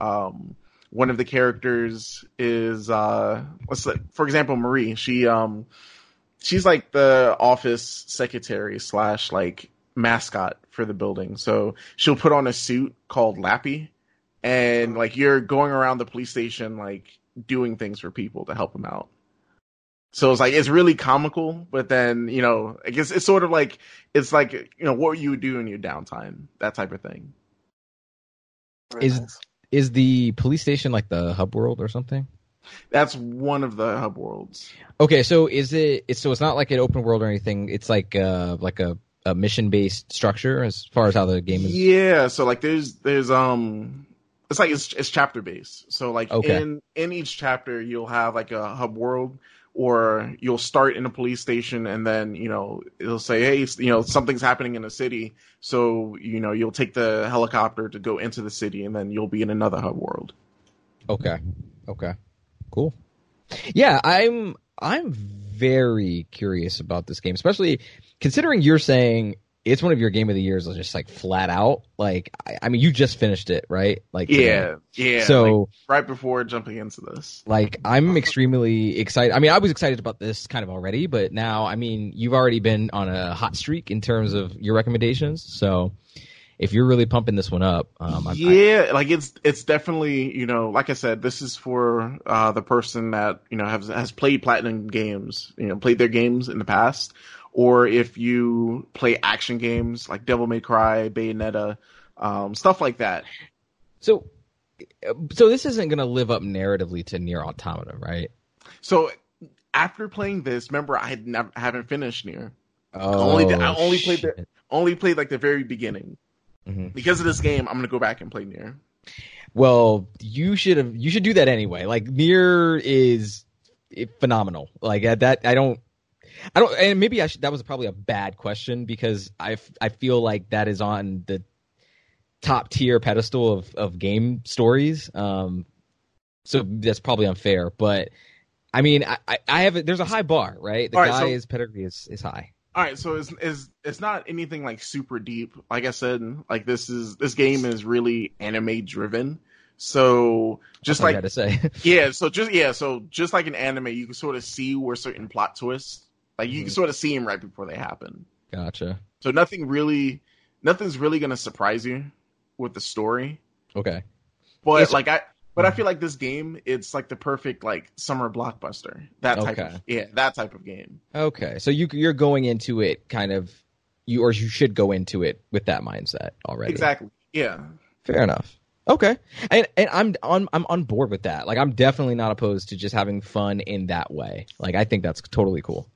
one of the characters is for example Marie, she's like the office secretary / like mascot for the building. So she'll put on a suit called Lappy, and like you're going around the police station like doing things for people to help them out. So it's like it's really comical, but then I guess it's sort of like it's like what you would do in your downtime, that type of thing. Is the police station like the hub world or something? That's one of the hub worlds. Okay, so it's not like an open world or anything. It's like a mission-based structure as far as how the game is. Yeah, so like there's it's like it's chapter-based. So like in each chapter you'll have like a hub world, or you'll start in a police station and then, it'll say, hey, something's happening in the city. So, you'll take the helicopter to go into the city and then you'll be in another hub world. Okay. Cool. Yeah, I'm very curious about this game, especially considering you're saying it's one of your game of the years, just like flat out. Like, I mean, you just finished it, right? Like, yeah. So like, right before jumping into this, like, I'm extremely excited. I mean, I was excited about this kind of already, but now, I mean, you've already been on a hot streak in terms of your recommendations, so. If you're really pumping this one up, like it's definitely like I said, this is for the person that has played Platinum games, played their games in the past, or if you play action games like Devil May Cry, Bayonetta, stuff like that. So this isn't going to live up narratively to Nier Automata, right? So after playing this, remember I haven't finished Nier. Oh, I only played like the very beginning. Mm-hmm. Because of this game, I'm gonna go back and play Nier. Well, you should do that anyway. Like Nier is phenomenal. Like that, I don't. And maybe I should. That was probably a bad question because I feel like that is on the top tier pedestal of game stories. So that's probably unfair. But I mean, I have. There's a high bar, right? The guy's pedigree is high. All right, so it's not anything like super deep. Like I said, like this game is really anime driven. So just like I gotta say. So just like an anime, you can sort of see where certain plot twists Like you can sort of see them right before they happen. Gotcha. So nothing's really going to surprise you with the story. Okay. But it's, I feel like this game, it's like the perfect like summer blockbuster. That type of game. Okay. So you're going into it kind of you should go into it with that mindset already. Exactly. Yeah. Fair enough. Okay. And I'm on board with that. Like I'm definitely not opposed to just having fun in that way. Like I think that's totally cool.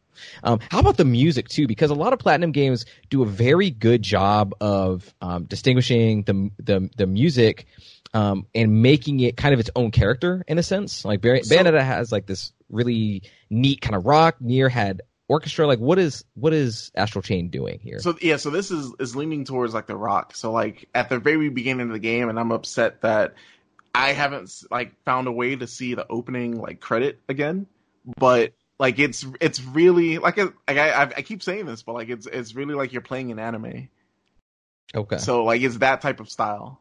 How about the music too? Because a lot of Platinum games do a very good job of distinguishing the music and making it kind of its own character in a sense. Like Bayonetta has like this really neat kind of rock. Nier had orchestra. Like what is Astral Chain doing here? So yeah, so this is leaning towards like the rock. So like at the very beginning of the game, and I'm upset that I haven't like found a way to see the opening like credit again, but. Like it's really I keep saying this, but like it's really like you're playing an anime. Okay. So like it's that type of style,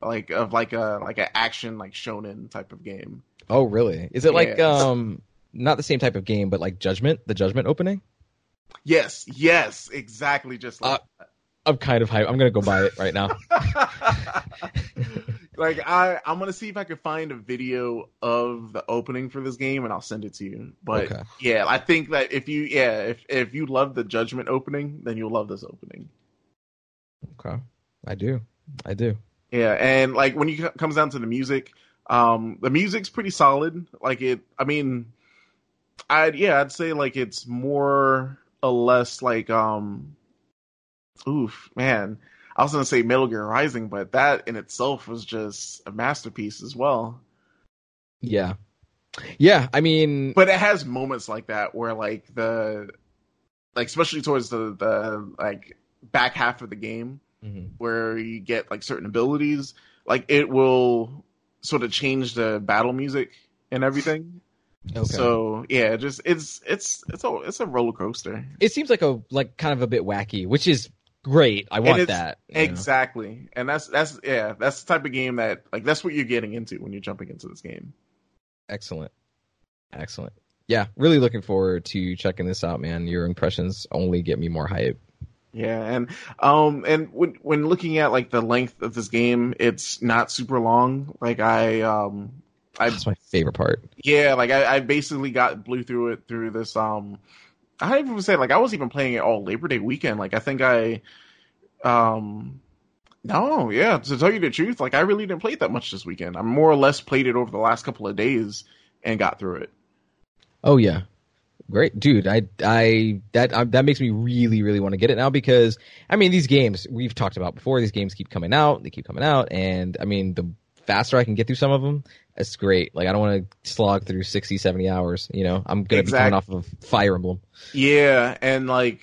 like of like an action like shonen type of game. Oh really? Is it like not the same type of game, but like Judgment, the Judgment opening? Yes, exactly. Just like that. I'm kind of hyped. I'm gonna go buy it right now. Like I'm gonna see if I can find a video of the opening for this game and I'll send it to you. But okay. Yeah, I think that if you love the Judgment opening, then you'll love this opening. Okay, I do. Yeah, and like when it comes down to the music, the music's pretty solid. Like I'd say like it's more or less like oof, man. I was going to say Metal Gear Rising, but that in itself was just a masterpiece as well. Yeah. Yeah, I mean... But it has moments like that where, like, the... Like, especially towards the like, back half of the game, where you get, like, certain abilities. Like, it will sort of change the battle music and everything. Okay. So yeah, just it's a roller coaster. It seems like kind of a bit wacky, which is great. I want that. Exactly. You know? And that's the type of game that like that's what you're getting into when you're jumping into this game. Excellent. Yeah, really looking forward to checking this out, man. Your impressions only get me more hype. Yeah, and when looking at like the length of this game, it's not super long. Like that's my favorite part. Yeah, like I basically blew through it through this I even say like I was even playing it all Labor Day weekend. Like I think to tell you the truth, like I really didn't play it that much this weekend. I more or less played it over the last couple of days and got through it. Oh yeah. Great, dude. That makes me really, really want to get it now because I mean these games we've talked about before, these games keep coming out, and I mean the faster I can get through some of them, it's great. Like I don't want to slog through 60, 70 hours, you know. I'm going to be coming off of Fire Emblem. Yeah, and like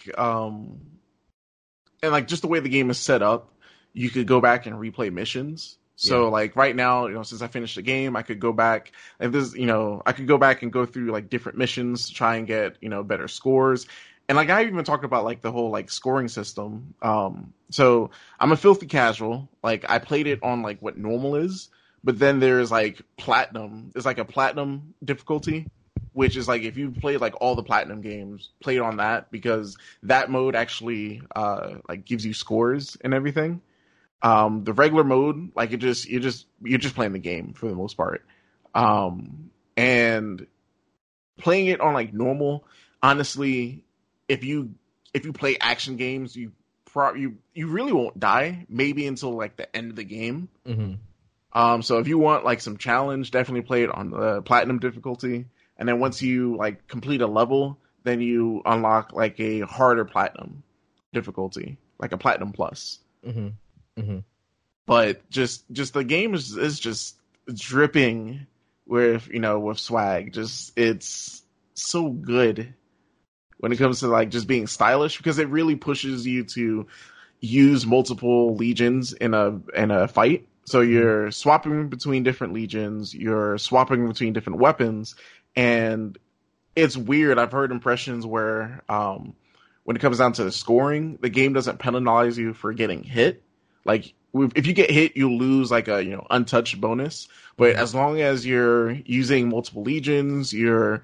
just the way the game is set up, you could go back and replay missions. So like right now, you know, since I finished the game, I could go back and go through like different missions to try and get, you know, better scores. And like I even talked about like the whole like scoring system. So I'm a filthy casual. Like I played it on like what normal is, but then there's like platinum. There's like a platinum difficulty, which is like if you played like all the platinum games, play it on that because that mode actually like gives you scores and everything. The regular mode, like you're just playing the game for the most part. And playing it on like normal, honestly. If you play action games, you really won't die maybe until like the end of the game. Mm-hmm. So if you want like some challenge, definitely play it on the platinum difficulty. And then once you like complete a level, then you unlock like a harder platinum difficulty, like a platinum plus. Mm-hmm. Mm-hmm. But just the game is just dripping with swag. Just it's so good. When it comes to like just being stylish, because it really pushes you to use multiple legions in a fight. So you're swapping between different legions, you're swapping between different weapons, and it's weird. I've heard impressions where when it comes down to the scoring, the game doesn't penalize you for getting hit. Like if you get hit, you lose like a untouched bonus. But as long as you're using multiple legions, you're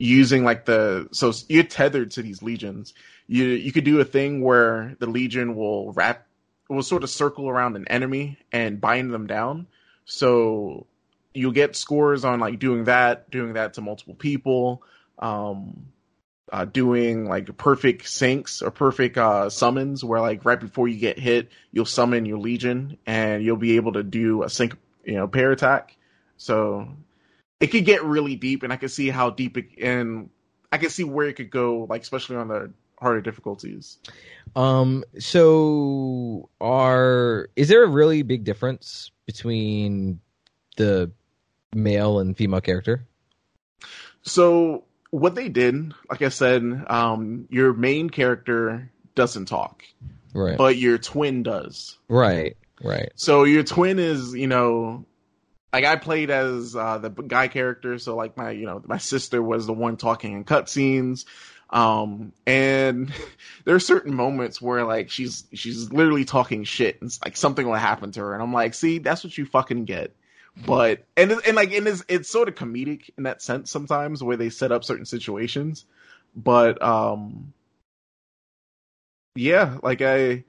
using like the, so you're tethered to these legions. You could do a thing where the legion will sort of circle around an enemy and bind them down. So you'll get scores on like doing that to multiple people, doing like perfect syncs or perfect summons where like right before you get hit, you'll summon your legion and you'll be able to do a sync, pair attack. So it could get really deep, and I could see how deep I could see where it could go, like especially on the harder difficulties. Is there a really big difference between the male and female character? So what they did, like I said, your main character doesn't talk, right? But your twin does, right? So your twin is, like I played as the guy character, so like my, my sister was the one talking in cutscenes. And there are certain moments where like she's literally talking shit, and like something will happen to her, and I'm like, see, that's what you fucking get. But it's sort of comedic in that sense sometimes, where they set up certain situations. But yeah, like I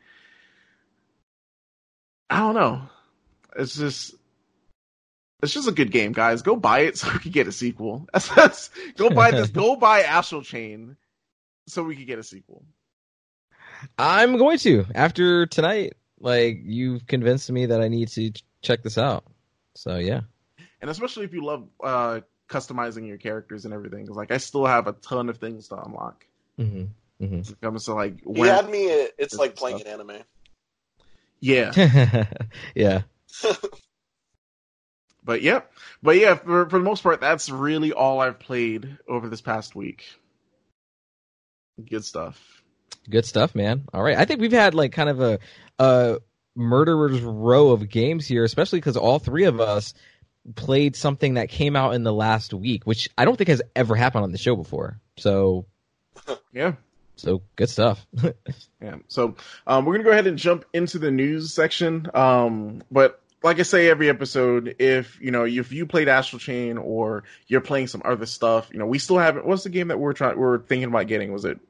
don't know. It's just a good game, guys. Go buy it so we can get a sequel. Go buy this. Go buy Astral Chain so we can get a sequel. I'm going to after tonight. Like, you've convinced me that I need to check this out. So yeah, and especially if you love customizing your characters and everything, because like I still have a ton of things to unlock. Mm-hmm. Mm-hmm. So it comes to like, you had me. It's like playing stuff. An anime. Yeah, yeah. But yeah, for the most part, that's really all I've played over this past week. Good stuff, man. All right, I think we've had like kind of a murderer's row of games here, especially because all three of us played something that came out in the last week, which I don't think has ever happened on the show before. So yeah. So good stuff. Yeah. So we're going to go ahead and jump into the news section. But like I say every episode, if you played Astral Chain or you're playing some other stuff, we still haven't. What's the game that we're thinking about getting? Was it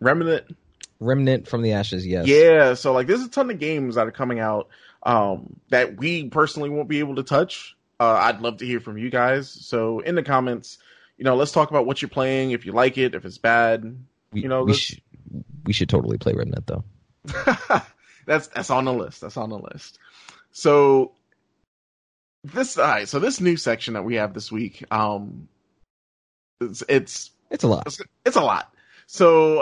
Remnant? Remnant from the Ashes, yes. Yeah, so like there's a ton of games that are coming out that we personally won't be able to touch. I'd love to hear from you guys. So in the comments, let's talk about what you're playing, if you like it, if it's bad. We should totally play Remnant though. That's on the list. So this new section that we have this week, it's a lot. It's a lot. So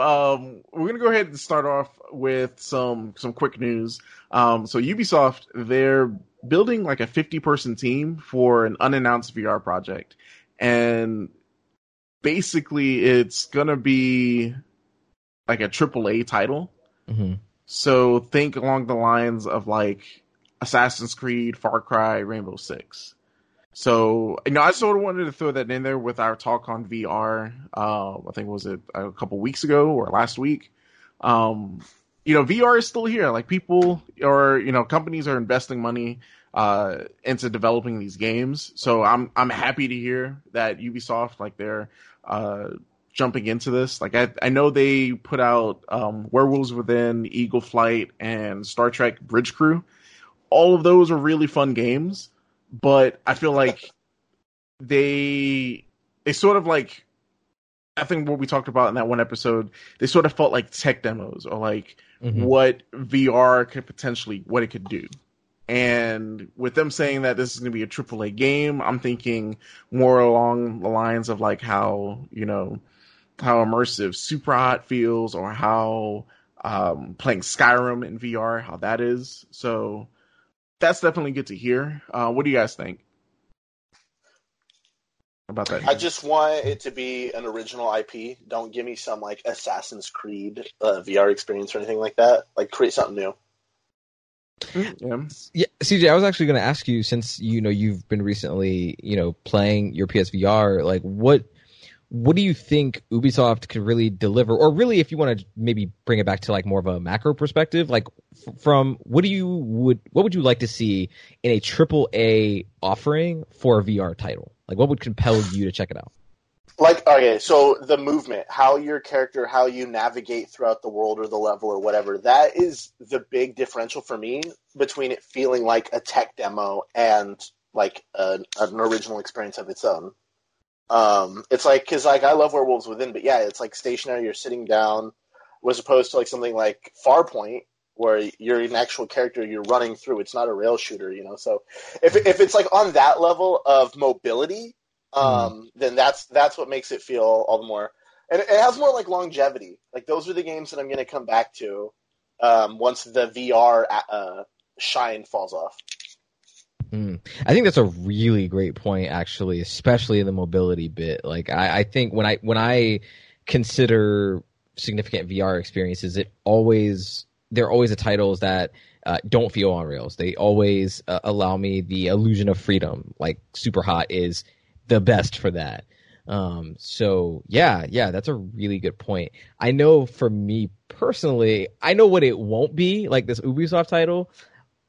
we're going to go ahead and start off with some quick news. So Ubisoft, they're building like a 50-person team for an unannounced VR project. And basically it's going to be like a AAA title. Mm-hmm. So think along the lines of like Assassin's Creed, Far Cry, Rainbow Six. So, I sort of wanted to throw that in there with our talk on VR. I think was it a couple weeks ago or last week. VR is still here. Like people or companies are investing money into developing these games. So I'm happy to hear that Ubisoft, like they're jumping into this. Like I know they put out Werewolves Within, Eagle Flight, and Star Trek Bridge Crew. All of those are really fun games. But I feel like they sort of like, I think what we talked about in that one episode, they sort of felt like tech demos or like what VR could potentially, what it could do. And with them saying that this is going to be a AAA game, I'm thinking more along the lines of like how immersive Superhot feels, or how playing Skyrim in VR, how that is. So that's definitely good to hear. What do you guys think about that? I just want it to be an original IP. Don't give me some like Assassin's Creed VR experience or anything like that. Like, create something new. Yeah, CJ, I was actually going to ask you, since you've been recently playing your PSVR. Like, what do you think Ubisoft could really deliver? Or really, if you want to maybe bring it back to like more of a macro perspective, like from what would you like to see in a AAA offering for a VR title? Like, what would compel you to check it out? Like, okay, so the movement, how your character, how you navigate throughout the world or the level or whatever, that is the big differential for me between it feeling like a tech demo and, like, an original experience of its own. It's like, because, like, I love Werewolves Within, but yeah, it's, like, stationary, you're sitting down, as opposed to, like, something like Farpoint, where you're an actual character, you're running through, it's not a rail shooter, you know, so if it's, like, on that level of mobility... then that's what makes it feel all the more, and it has more like longevity. Like those are the games that I'm going to come back to once the VR shine falls off. I think that's a really great point, actually, especially in the mobility bit. Like I think when I consider significant VR experiences, they're always the titles that don't feel on rails. They always allow me the illusion of freedom. Like Superhot is the best for that. So yeah, that's a really good point. I know for me personally, I know what it won't be, like this Ubisoft title,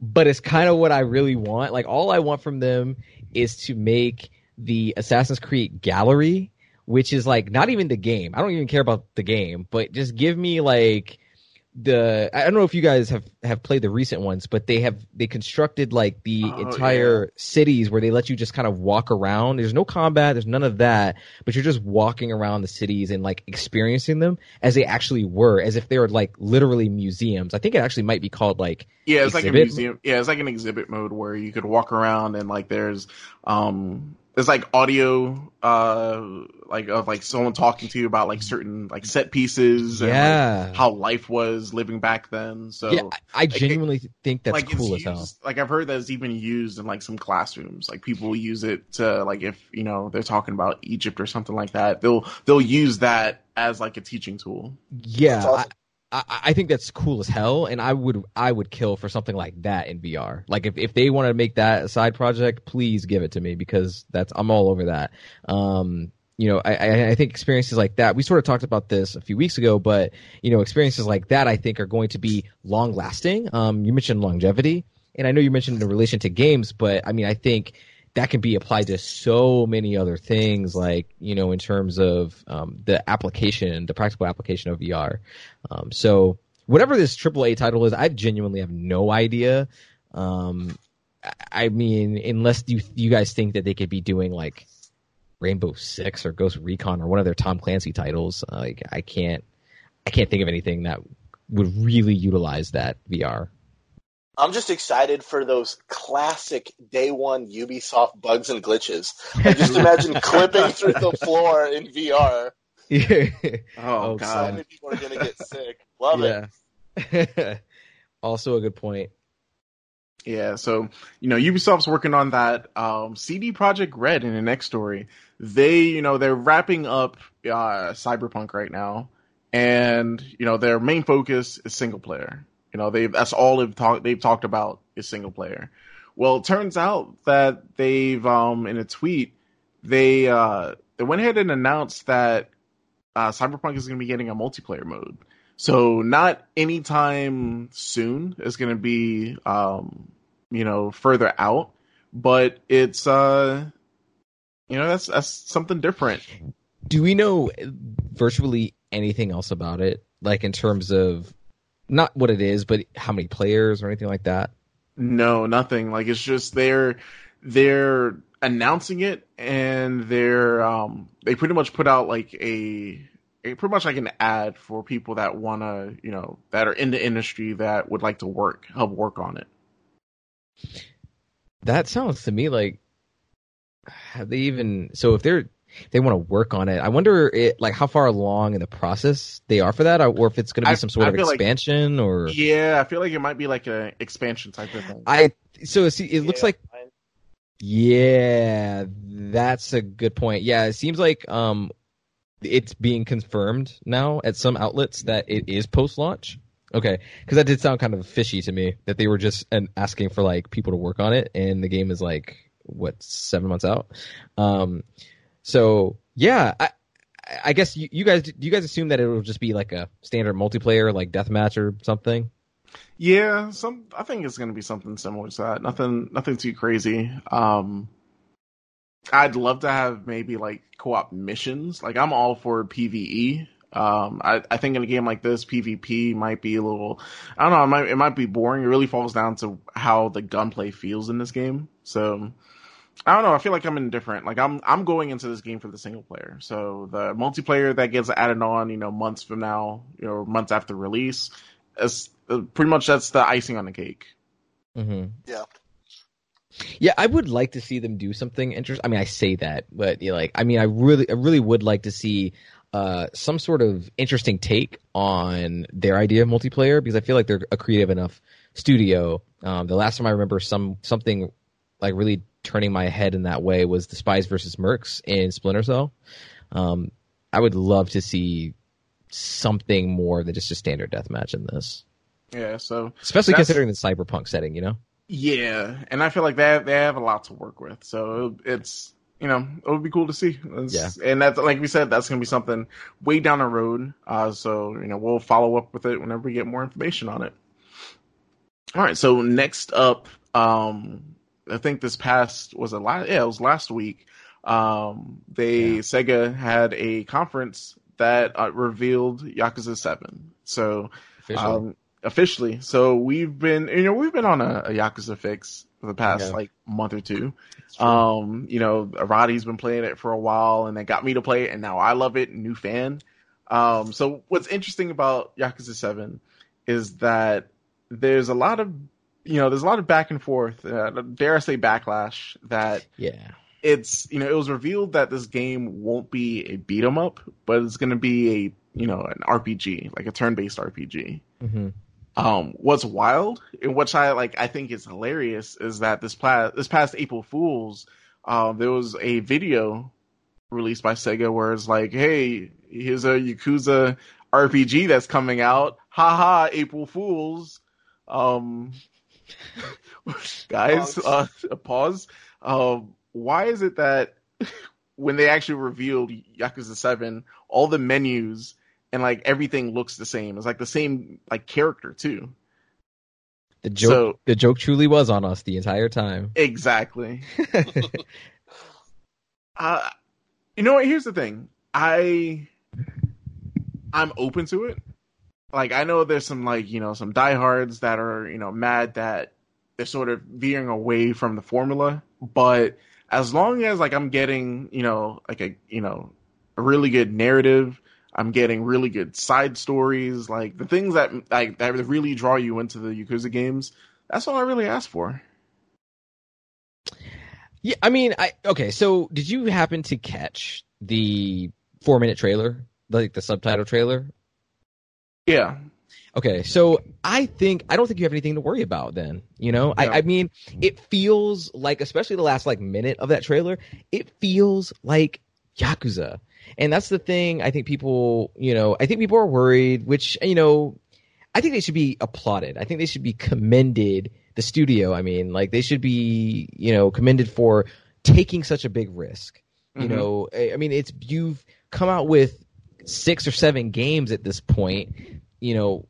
but it's kind of what I really want. Like all I want from them is to make the Assassin's Creed gallery, which is like not even the game. I don't even care about the game, but just give me like I don't know if you guys have played the recent ones, but they constructed like the entire cities where they let you just kind of walk around. There's no combat, there's none of that, but you're just walking around the cities and like experiencing them as they actually were, as if they were like literally museums. I think it actually might be called like it's exhibit. Like a museum. Yeah, it's like an exhibit mode where you could walk around and like there's it's like audio, like of like someone talking to you about like certain like set pieces and like how life was living back then. So yeah, I genuinely think that's like cool as hell. Like I've heard that it's even used in like some classrooms. Like people use it to like if you know they're talking about Egypt or something like that, they'll use that as like a teaching tool. Yeah, that's awesome. I think that's cool as hell, and I would kill for something like that in VR. Like if they want to make that a side project, please give it to me because I'm all over that. You know, I think experiences like that. We sort of talked about this a few weeks ago, but you know, experiences like that I think are going to be long lasting. You mentioned longevity, and I know you mentioned in relation to games, but I mean, I think that can be applied to so many other things, like, you know, in terms of the practical application of VR. So whatever this AAA title is, I genuinely have no idea. I mean, unless you guys think that they could be doing like Rainbow Six or Ghost Recon or one of their Tom Clancy titles, like I can't think of anything that would really utilize that VR. I'm just excited for those classic day one Ubisoft bugs and glitches. I just imagine clipping through the floor in VR. Yeah. Oh, God. So many people are going to get sick. Love it. Also a good point. Yeah, so, you know, Ubisoft's working on that. CD Projekt Red in the next story. They, you know, they're wrapping up Cyberpunk right now. And, you know, their main focus is single player. You know, that's all they've talked about is single player. Well, it turns out that they've in a tweet they went ahead and announced that Cyberpunk is going to be getting a multiplayer mode. So not anytime soon. It's going to be you know, further out, but it's you know, that's something different. Do we know virtually anything else about it? Like in terms of not what it is, but how many players or anything like that? No, nothing. Like it's just they're announcing it, and they're they pretty much put out like a pretty much like an ad for people that wanna, you know, that are in the industry that would like to help work on it. That sounds to me like have they even so if they're they want to work on it. I wonder, like, how far along in the process they are for that, or if it's going to be some sort of expansion, like, or yeah, I feel like it might be like an expansion type of thing. It looks like, yeah, that's a good point. Yeah, it seems like it's being confirmed now at some outlets that it is post-launch. Okay, because that did sound kind of fishy to me that they were just asking for like people to work on it, and the game is like what 7 months out. So yeah, I guess do you guys assume that it will just be like a standard multiplayer, like deathmatch or something? Yeah, I think it's going to be something similar to that. Nothing too crazy. I'd love to have maybe like co-op missions. Like I'm all for PvE. I think in a game like this, PvP might be a little, I don't know, it might be boring. It really falls down to how the gunplay feels in this game. So I don't know. I feel like I'm indifferent. Like I'm going into this game for the single player. So the multiplayer that gets added on, months from now, months after release, is pretty much that's the icing on the cake. Mm-hmm. Yeah. Yeah, I would like to see them do something interesting. I mean, I say that, but I really would like to see some sort of interesting take on their idea of multiplayer, because I feel like they're a creative enough studio. The last time I remember something like really turning my head in that way was the Spies versus Mercs in Splinter Cell. I would love to see something more than just a standard deathmatch in this. Yeah, so especially considering the cyberpunk setting, Yeah, and I feel like they have a lot to work with, so it's it would be cool to see. Yeah. And that's like we said, that's gonna be something way down the road. So we'll follow up with it whenever we get more information on it. All right, so next up, I think this past was last week. Sega had a conference that revealed Yakuza 7. So officially. So we've been, on a Yakuza fix for the past month or two. Roddy's been playing it for a while, and they got me to play it, and now I love it. New fan. So what's interesting about Yakuza 7 is that there's a lot of, back and forth, dare I say backlash, that it's, it was revealed that this game won't be a beat 'em up, but it's going to be an RPG, like a turn-based RPG. Mm-hmm. What's wild and which I think is hilarious is that this past April Fool's, there was a video released by Sega where it's like, hey, here's a Yakuza RPG that's coming out. Haha, April Fool's. Guys, a pause. Why is it that when they actually revealed Yakuza 7, all the menus and everything looks the same? It's the same character too. The joke truly was on us the entire time. Exactly. What? Here's the thing. I'm open to it. I know there's some some diehards that are mad that they're sort of veering away from the formula, but as long as I'm getting a really good narrative. I'm getting really good side stories, the things that really draw you into the Yakuza games. That's all I really ask for. Yeah, So did you happen to catch the 4-minute trailer, the subtitle trailer? Yeah. Okay, so I don't think you have anything to worry about then, No. It feels like, especially the last minute of that trailer, it feels like Yakuza. And that's the thing. I think people, are worried, which, I think they should be applauded. I think they should be commended, the studio. They should be, commended for taking such a big risk. Mm-hmm. You've come out with 6 or 7 games at this point, they are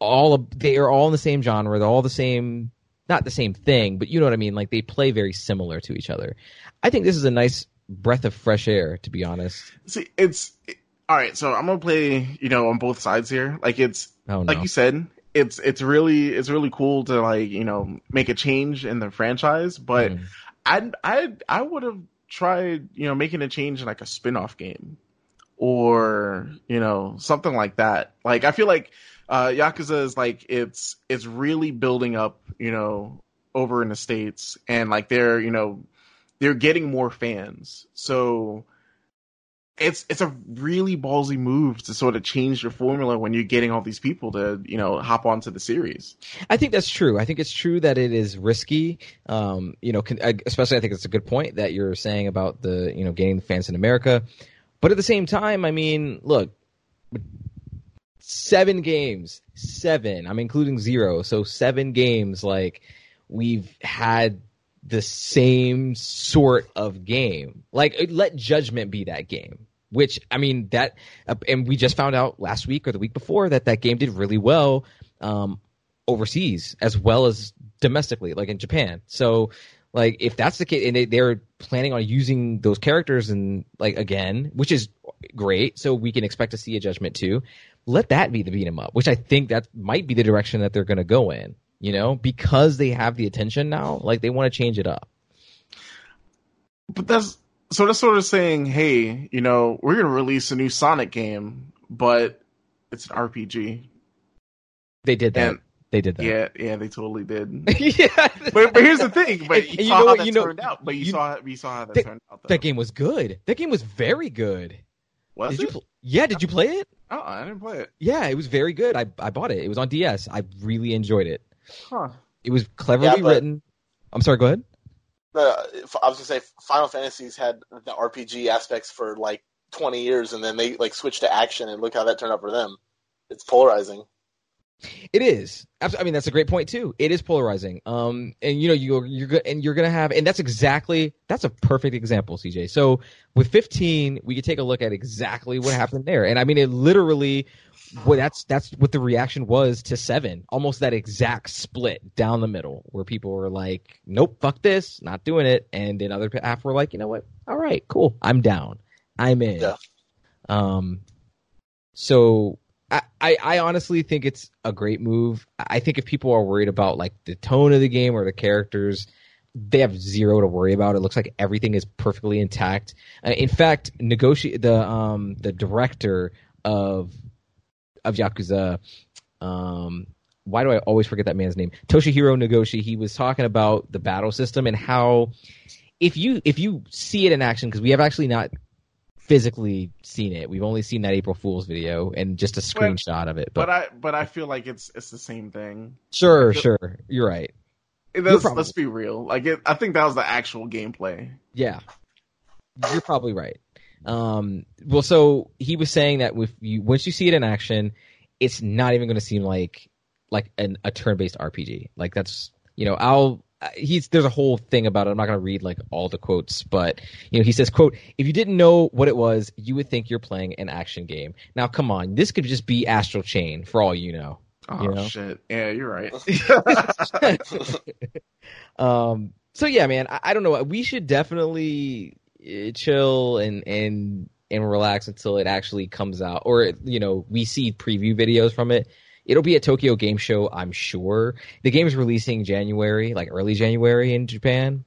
all in the same genre. They're all the same, not the same thing, but you know what I mean? They play very similar to each other. I think this is a nice breath of fresh air, to be honest. See, all right, so I'm gonna play on both sides here. You said, it's really cool to make a change in the franchise, but I would have tried making a change in a spin-off game or something like that. I feel like Yakuza is it's really building up over in the States, and they're they're getting more fans. So it's a really ballsy move to sort of change your formula when you're getting all these people to, hop onto the series. I think that's true. I think it's true that it is risky. Especially I think it's a good point that you're saying about the, gaining the fans in America. But at the same time, look, 7 games, 7, I'm including 0. So 7 games, we've had the same sort of game. Let Judgment be that game, which and we just found out last week or the week before that game did really well overseas as well as domestically, in Japan. So Like, if that's the case, and they're planning on using those characters and like again, which is great, so we can expect to see a Judgment 2. Let that be the beat 'em up, which I think that might be the direction that they're going to go in. You know, because they have the attention now, like they want to change it up. But that's sort of saying, hey, you know, we're going to release a new Sonic game, but it's an RPG. They did that. Yeah, they totally did. Yeah, but here's the thing. But you saw how that turned out. But you saw how that turned out. Though. That game was good. That game was very good. Was it? Yeah, did you play it? Oh, I didn't play it. Yeah, it was very good. I bought it. It was on DS. I really enjoyed it. Huh. It was cleverly written. I'm sorry, go ahead. I was going to say Final Fantasy's had the RPG aspects for like 20 years, and then they like switched to action, and look how that turned out for them. It's polarizing. It is. I mean, that's a great point too. It is polarizing. And you know, you're going to have, and that's a perfect example, CJ. So with 15, we could take a look at exactly what happened there. And I mean, it literally, that's what the reaction was to 7. Almost that exact split down the middle, where people were like, "Nope, fuck this, not doing it," and then other half were like, "You know what? All right, cool, I'm down, I'm in." Yeah. So. I honestly think it's a great move. I think if people are worried about like the tone of the game or the characters, they have zero to worry about. It looks like everything is perfectly intact. In fact, Nagoshi, the director of Yakuza, why do I always forget that man's name? Toshihiro Nagoshi. He was talking about the battle system and how if you see it in action, because we have actually not physically seen it. We've only seen that April Fool's video and just a screenshot of it. But I feel like it's the same thing. Sure. You're right. Let's be real. Like I think that was the actual gameplay. Yeah. You're probably right. Well, so he was saying that once you see it in action, it's not even going to seem like a turn-based RPG. Like that's, you know, there's a whole thing about it. I'm not going to read like all the quotes, but you know, he says, quote, "If you didn't know what it was, you would think you're playing an action game." Now, come on, this could just be Astral Chain for all you know. Oh, you know? Shit. Yeah, you're right. So yeah, man, I don't know. We should definitely chill and relax until it actually comes out, or, you know, we see preview videos from it. It'll be a Tokyo Game Show, I'm sure. The game's releasing January, like early January in Japan,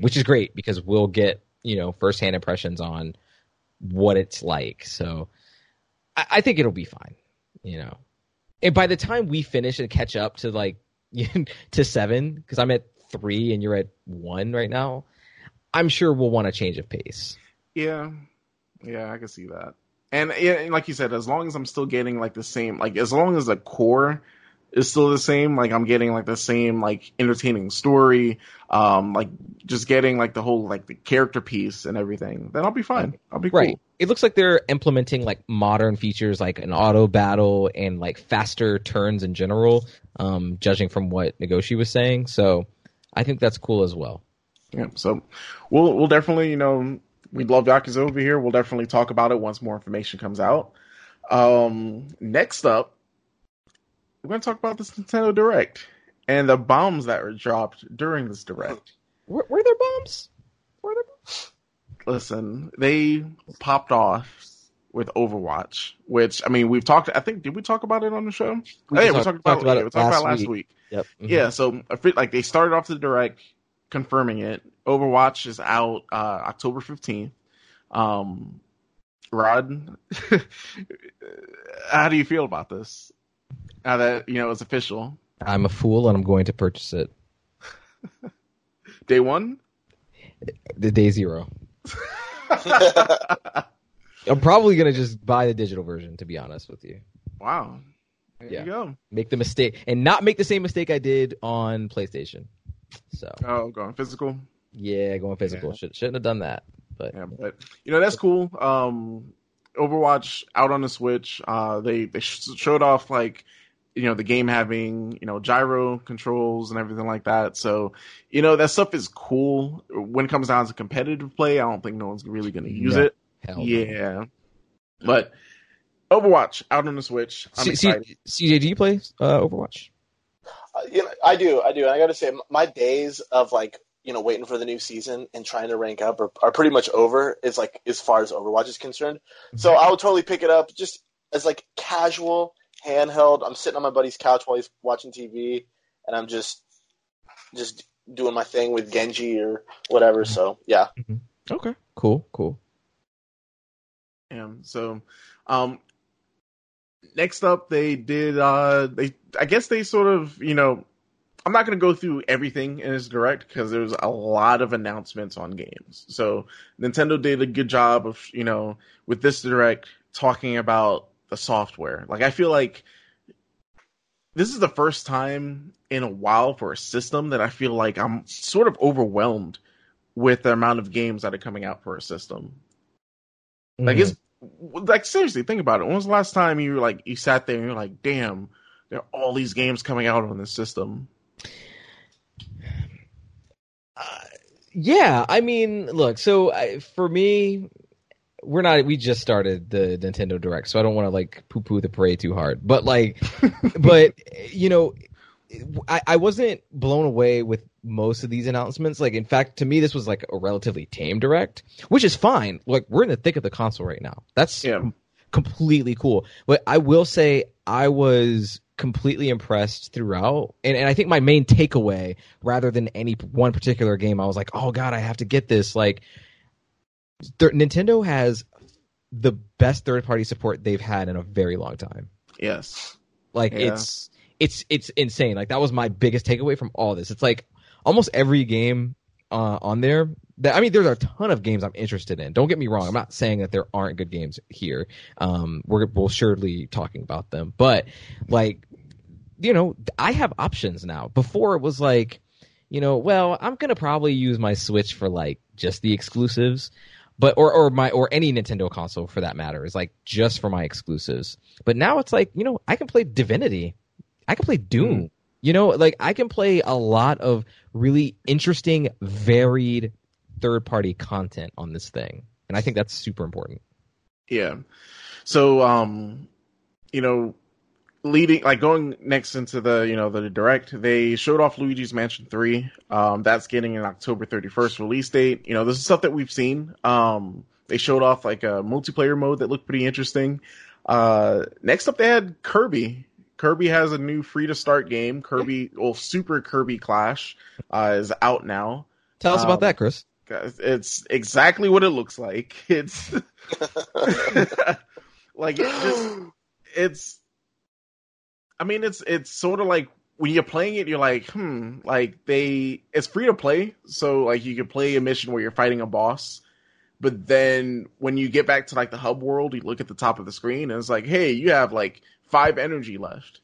which is great because we'll get, you know, firsthand impressions on what it's like. So I think it'll be fine, you know. And by the time we finish and catch up to like to 7, because I'm at 3 and you're at 1 right now, I'm sure we'll want a change of pace. Yeah, I can see that. And like you said, as long as I'm still getting like the same, like as long as the core is still the same, like I'm getting like the same like entertaining story, like just getting like the whole like the character piece and everything, then I'll be fine. I'll be right. Cool. It looks like they're implementing like modern features like an auto battle and like faster turns in general, judging from what Nagoshi was saying. So I think that's cool as well. Yeah. So we'll definitely, you know. We love Yakuza over here. We'll definitely talk about it once more information comes out. Next up, we're going to talk about this Nintendo Direct and the bombs that were dropped during this Direct. Were there bombs? Listen, they popped off with Overwatch, which, I mean, we've talked, I think, did we talk about it on the show? We talked about it. We talked about it last week. Yep. Mm-hmm. Yeah, so like they started off the Direct confirming it. Overwatch is out October 15th. Rod, how do you feel about this? Now that, you know, it's official. I'm a fool and I'm going to purchase it. Day one? The day zero. I'm probably going to just buy the digital version, to be honest with you. Wow. There you go. Make the mistake. And not make the same mistake I did on PlayStation. So. Oh, going physical? Yeah, going physical. Yeah. Shouldn't have done that. But you know, that's cool. Overwatch out on the Switch. They showed off like, you know, the game having, you know, gyro controls and everything like that. So, you know, that stuff is cool. When it comes down to competitive play, I don't think no one's really going to use it. Hell yeah. No. But Overwatch out on the Switch. I'm excited. CJ, do you play Overwatch? You know, I do. I got to say, my days of like you know, waiting for the new season and trying to rank up are pretty much over, is like as far as Overwatch is concerned. So I would totally pick it up just as like casual handheld. I'm sitting on my buddy's couch while he's watching TV, and I'm just doing my thing with Genji or whatever. So yeah. Okay. Cool. Yeah. So, next up, they did. I guess they sort of, you know, I'm not going to go through everything in its direct because there was a lot of announcements on games. So Nintendo did a good job of, you know, with this direct talking about the software. Like, I feel like this is the first time in a while for a system that I feel like I'm sort of overwhelmed with the amount of games that are coming out for a system. Like, it's like, seriously, think about it. When was the last time you were like, you sat there and you're like, damn, there are all these games coming out on this system? Yeah, I mean, look, so for me, we just started the Nintendo Direct, so I don't want to like poo-poo the parade too hard. But like, but you know, I wasn't blown away with most of these announcements. Like, in fact, to me, this was like a relatively tame Direct, which is fine. Like, we're in the thick of the console right now. That's completely cool. But I will say, I was completely impressed throughout, and I think my main takeaway, rather than any one particular game, I was like, oh god, I have to get this. Like, Nintendo has the best third party support they've had in a very long time. Yes, like it's insane. Like, that was my biggest takeaway from all this. It's like almost every game on there. I mean, there's a ton of games I'm interested in. Don't get me wrong. I'm not saying that there aren't good games here. We'll surely talking about them. But, like, you know, I have options now. Before it was like, you know, well, I'm going to probably use my Switch for, like, just the exclusives. But or any Nintendo console, for that matter, is, like, just for my exclusives. But now it's like, you know, I can play Divinity. I can play Doom. You know, like, I can play a lot of really interesting, varied third-party content on this thing, and I think that's super important. Yeah. So, you know, going next into the, you know, the direct, they showed off Luigi's Mansion 3. That's getting an October 31st release date. You know, this is stuff that we've seen. They showed off like a multiplayer mode that looked pretty interesting. Next up, they had Kirby. Kirby has a new free-to-start game. Super Kirby Clash is out now. Tell us about that, Chris. It's exactly what it looks like. It's like, it's sort of like when you're playing it, you're like, it's free to play. So like, you can play a mission where you're fighting a boss, but then when you get back to like the hub world, you look at the top of the screen and it's like, hey, you have like 5 energy left.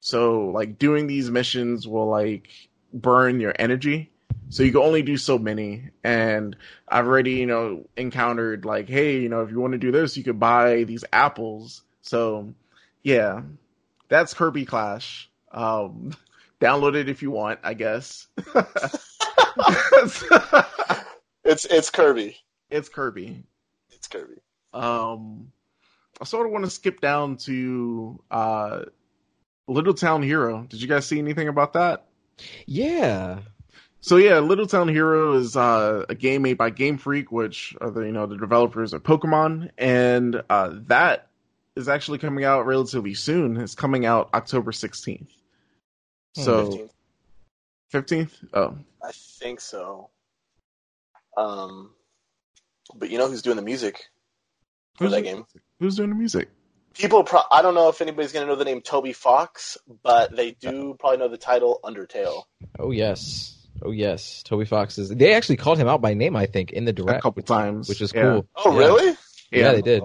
So like, doing these missions will like burn your energy. So you can only do so many, and I've already, you know, encountered like, hey, you know, if you want to do this, you could buy these apples. So yeah, that's Kirby Clash. Download it if you want, I guess. It's Kirby. It's Kirby. I sort of want to skip down to Little Town Hero. Did you guys see anything about that? Yeah. So yeah, Little Town Hero is a game made by Game Freak, which are the developers of Pokemon, and that is actually coming out relatively soon. It's coming out October 16th. So 15th? Oh, I think so. But you know who's doing the music for that game? Who's doing the music? I don't know if anybody's going to know the name Toby Fox, but they do probably know the title Undertale. Oh yes, Toby Fox is. They actually called him out by name, I think, in the direct a couple times, which is cool. Oh, yeah. Really? Yeah, they did.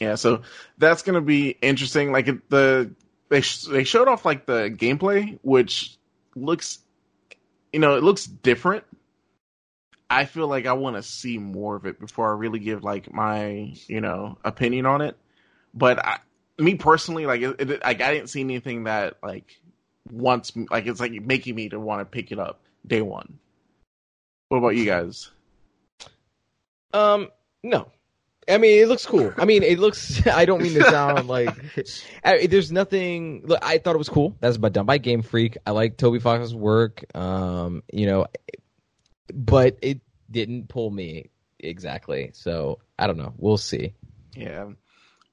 Yeah, so that's gonna be interesting. Like, they showed off like the gameplay, which looks, you know, it looks different. I feel like I want to see more of it before I really give like my, you know, opinion on it. But me personally, like, I didn't see anything that like. Wants like it's like making me to want to pick it up day one. What about you guys? No, I mean, it looks cool. I mean, it looks... I don't mean to sound like... There's nothing... Look, I thought it was cool. That's done by Game Freak. I like Toby Fox's work, you know, but it didn't pull me exactly. So, I don't know. We'll see. Yeah.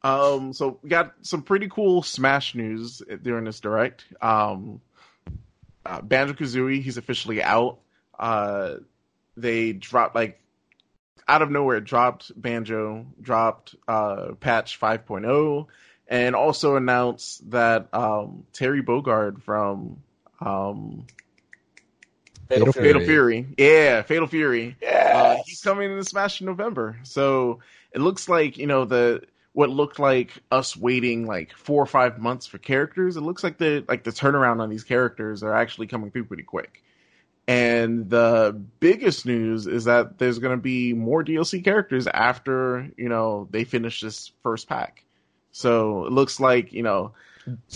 So, we got some pretty cool Smash news during this Direct. Banjo Kazooie, he's officially out. They dropped, like... out of nowhere, dropped Banjo, dropped patch 5.0, and also announced that Terry Bogard from Fatal Fury. Yeah, Fatal Fury. Yes! He's coming in the Smash in November. So it looks like, you know, what looked like us waiting like 4 or 5 months for characters, it looks like the turnaround on these characters are actually coming through pretty quick. And the biggest news is that there's going to be more DLC characters after, you know, they finish this first pack. So it looks like, you know...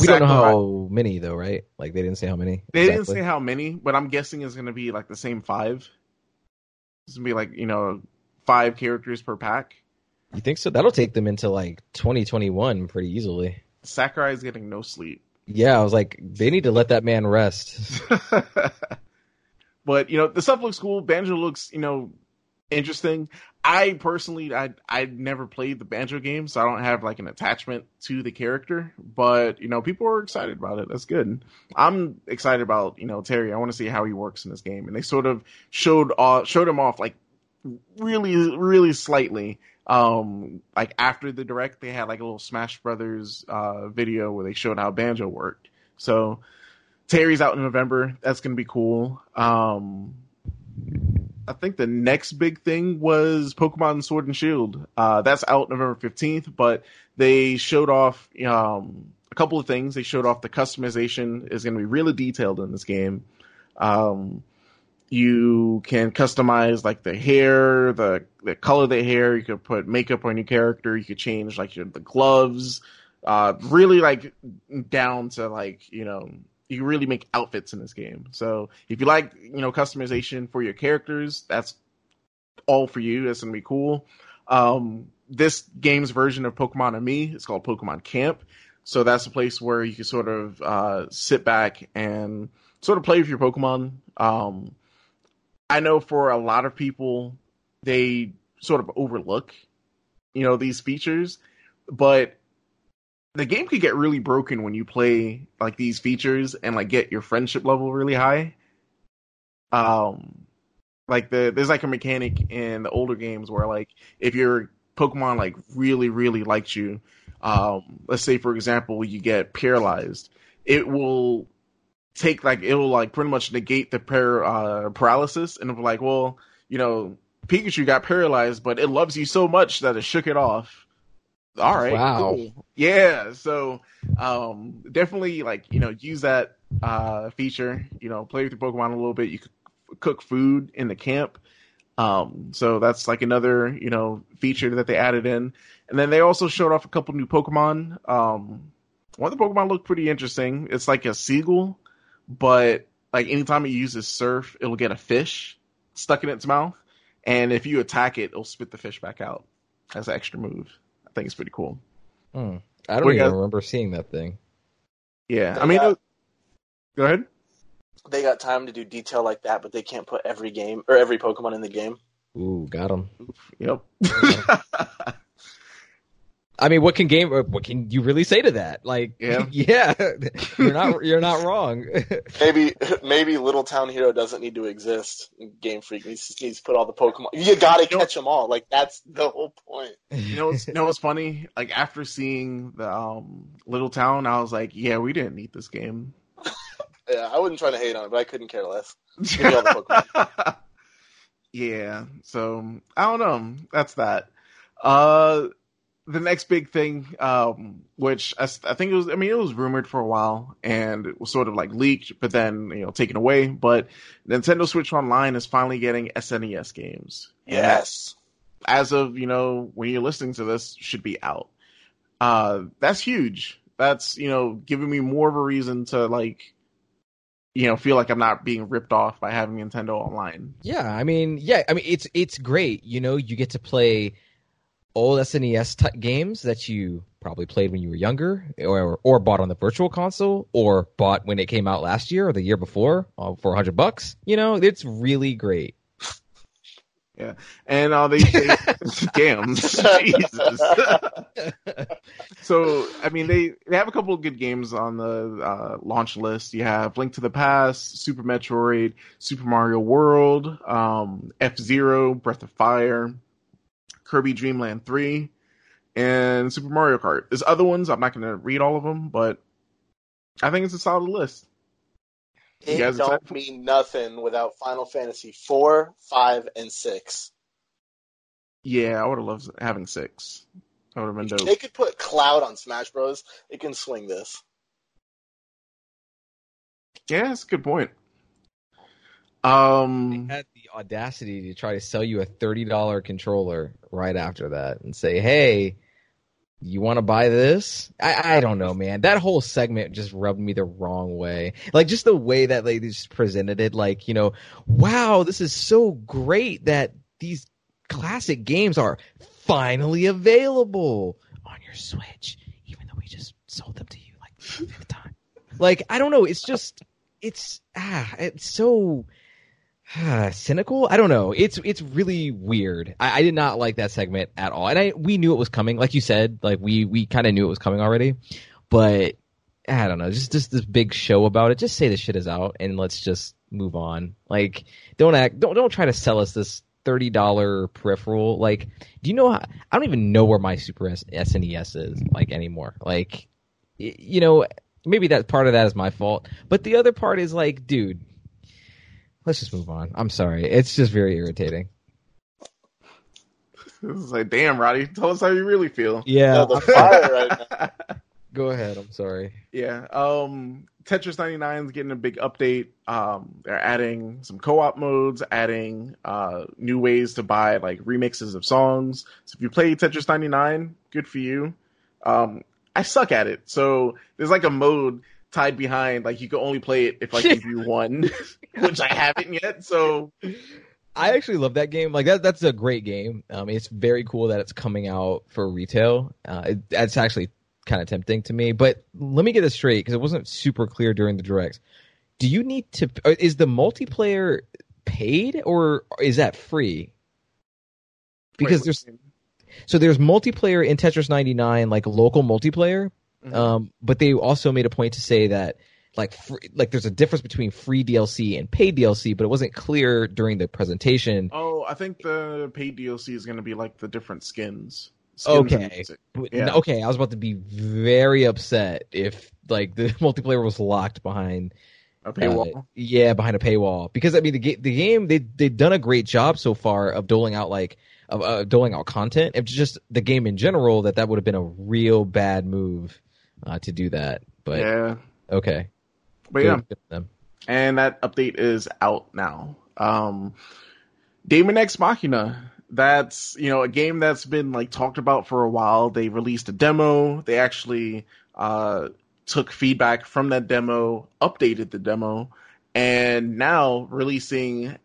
We don't know how many, though, right? Like, they didn't say how many. They didn't say how many, but I'm guessing it's going to be, like, the same five. It's going to be, like, you know, 5 characters per pack. You think so? That'll take them into, like, 2021 pretty easily. Sakurai's getting no sleep. Yeah, I was like, they need to let that man rest. But, you know, the stuff looks cool. Banjo looks, you know, interesting. I personally, I never played the Banjo game, so I don't have, like, an attachment to the character. But, you know, people are excited about it. That's good. I'm excited about, you know, Terry. I want to see how he works in this game. And they sort of showed him off, like, really, really slightly. Like, after the Direct, they had, like, a little Smash Brothers video where they showed how Banjo worked. So... Terry's out in November. That's going to be cool. I think the next big thing was Pokemon Sword and Shield. That's out November 15th, but they showed off a couple of things. They showed off the customization is going to be really detailed in this game. You can customize like the hair, the color of the hair. You could put makeup on your character. You could change like the gloves. Really like down to like, you know, you can really make outfits in this game. So if you like, you know, customization for your characters, that's all for you. That's going to be cool. This game's version of Pokemon and Me, it's called Pokemon Camp. So that's a place where you can sort of sit back and sort of play with your Pokemon. I know for a lot of people, they sort of overlook, you know, these features, but the game could get really broken when you play like these features and like get your friendship level really high. Like there's like a mechanic in the older games where like if your Pokemon like really, really liked you, let's say for example you get paralyzed, it will take like pretty much negate the paralysis and it'll be like, well, you know, Pikachu got paralyzed, but it loves you so much that it shook it off. All right. Wow. Cool. Yeah. So definitely like, you know, use that feature, you know, play with your Pokemon a little bit. You could cook food in the camp. So that's like another, you know, feature that they added in. And then they also showed off a couple new Pokemon. One of the Pokemon looked pretty interesting. It's like a seagull, but like anytime it uses surf, it'll get a fish stuck in its mouth. And if you attack it, it'll spit the fish back out as an extra move. I think it's pretty cool. I don't even remember seeing that thing. Yeah, I mean... go ahead. They got time to do detail like that, but they can't put every game, or every Pokemon in the game. Ooh, got him. Yep. I mean, what can you really say to that? Like, yeah you're not wrong. Maybe Little Town Hero doesn't need to exist. Game Freak needs to put all the Pokemon. You gotta catch them all. Like that's the whole point. You know, what's funny? Like after seeing the Little Town, I was like, yeah, we didn't need this game. Yeah, I wasn't trying to hate on it, but I couldn't care less. Give me all the Pokemon. Yeah. So I don't know. That's that. The next big thing, which I think it was rumored for a while and it was sort of like leaked, but then, you know, taken away. But Nintendo Switch Online is finally getting SNES games. Yes. As of, you know, when you're listening to this, should be out. That's huge. That's, you know, giving me more of a reason to like, you know, feel like I'm not being ripped off by having Nintendo Online. Yeah. I mean, it's great. You know, you get to play old SNES type games that you probably played when you were younger, or bought on the virtual console, or bought when it came out last year or the year before for $100. You know, it's really great. Yeah, and they scams. Jesus. So, I mean, they have a couple of good games on the launch list. You have Link to the Past, Super Metroid, Super Mario World, F-Zero, Breath of Fire, Kirby Dream Land 3, and Super Mario Kart. There's other ones. I'm not going to read all of them, but I think it's a solid list. It don't mean nothing without Final Fantasy 4, 5, and 6. Yeah, I would have loved having 6. I would have been dope. They could put Cloud on Smash Bros. It can swing this. Yeah, that's a good point. They had the audacity to try to sell you a $30 controller right after that and say, hey, you want to buy this? I don't know, man. That whole segment just rubbed me the wrong way. Like, just the way that they just presented it, like, you know, wow, this is so great that these classic games are finally available on your Switch, even though we just sold them to you, like, 5th time. Like, I don't know. It's just, it's so... cynical? I don't know. It's really weird. I did not like that segment at all. And we knew it was coming. Like you said, like we kind of knew it was coming already. But I don't know. Just this big show about it. Just say this shit is out and let's just move on. Like don't try to sell us this $30 peripheral. Like, do you know how, I don't even know where my Super SNES is like anymore. Like, you know, maybe that part of that is my fault, but the other part is like, dude, let's just move on. I'm sorry. It's just very irritating. It's like, damn, Roddy, tell us how you really feel. Yeah. The fire right now. Go ahead. I'm sorry. Yeah. Tetris 99 is getting a big update. They're adding some co-op modes, adding new ways to buy like remixes of songs. So if you play Tetris 99, good for you. I suck at it. So there's like a mode tied behind, like, you can only play it if, like, if you won, which I haven't yet, so... I actually love that game. Like, that's a great game. It's very cool that it's coming out for retail. It's actually kind of tempting to me, but let me get this straight, because it wasn't super clear during the Direct. Do you need to... Is the multiplayer paid, or is that free? Because there's... So there's multiplayer in Tetris 99, like, local multiplayer... Mm-hmm. But they also made a point to say that like there's a difference between free DLC and paid DLC, but it wasn't clear during the presentation. Oh, I think the paid DLC is going to be like the different skins. Okay. Yeah. Okay, I was about to be very upset if like the multiplayer was locked behind a paywall. Yeah, behind a paywall, because I mean the game they've done a great job so far of doling out like of doling out content. It's just the game in general that would have been a real bad move. To do that, but yeah, okay, but good. Yeah, and that update is out now. Daemon Ex Machina, that's, you know, a game that's been like talked about for a while. They released a demo. They actually took feedback from that demo, updated the demo, and now releasing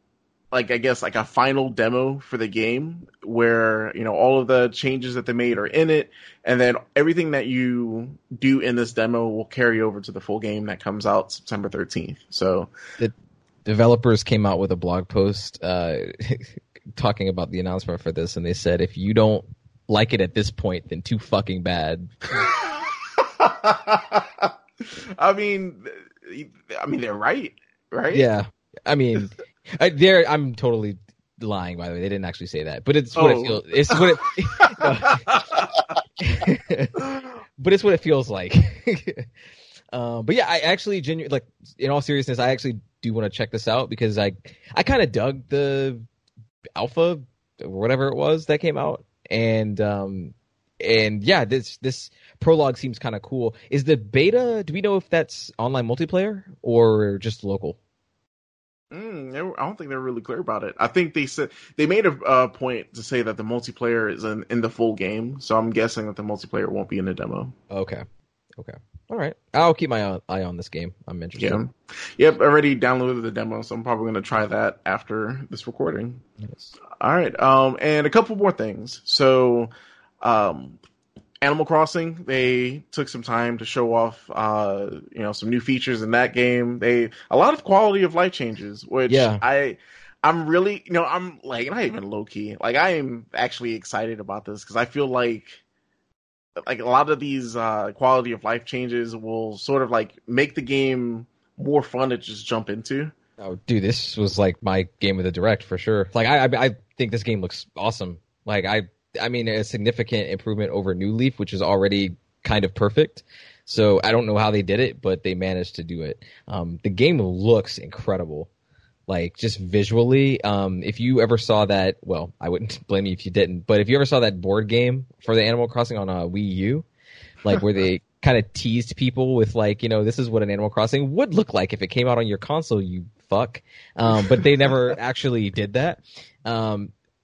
like, I guess, like a final demo for the game where, you know, all of the changes that they made are in it. And then everything that you do in this demo will carry over to the full game that comes out September 13th. So the developers came out with a blog post talking about the announcement for this. And they said, if you don't like it at this point, then too fucking bad. I mean, they're right? Yeah. I mean... I'm totally lying, by the way. They didn't actually say that, but it's what it feels. It's what it. But it's what it feels like. But yeah, I actually genuinely, like, in all seriousness, I actually do want to check this out, because I kind of dug the alpha or whatever it was that came out, and yeah, this prologue seems kind of cool. Is the beta? Do we know if that's online multiplayer or just local? I don't think they're really clear about it. I think they said they made a point to say that the multiplayer is in the full game, so I'm guessing that the multiplayer won't be in the demo. Okay. All right. I'll keep my eye on this game. I'm interested. Yeah. Yep, I already downloaded the demo, so I'm probably going to try that after this recording. Yes. All right. And a couple more things. So Animal Crossing, they took some time to show off, some new features in that game. A lot of quality of life changes, which I'm really, I'm like, not even low key. Like, I am actually excited about this because I feel like a lot of these quality of life changes will sort of like make the game more fun to just jump into. Oh, dude, this was like my game of the Direct for sure. Like, I think this game looks awesome. Like, I mean, a significant improvement over New Leaf, which is already kind of perfect. So I don't know how they did it, but they managed to do it. The game looks incredible, like just visually. If you ever saw that, well, I wouldn't blame you if you didn't, but if you ever saw that board game for the Animal Crossing on Wii U, like where they kind of teased people with like, this is what an Animal Crossing would look like if it came out on your console, you fuck. But they never actually did that.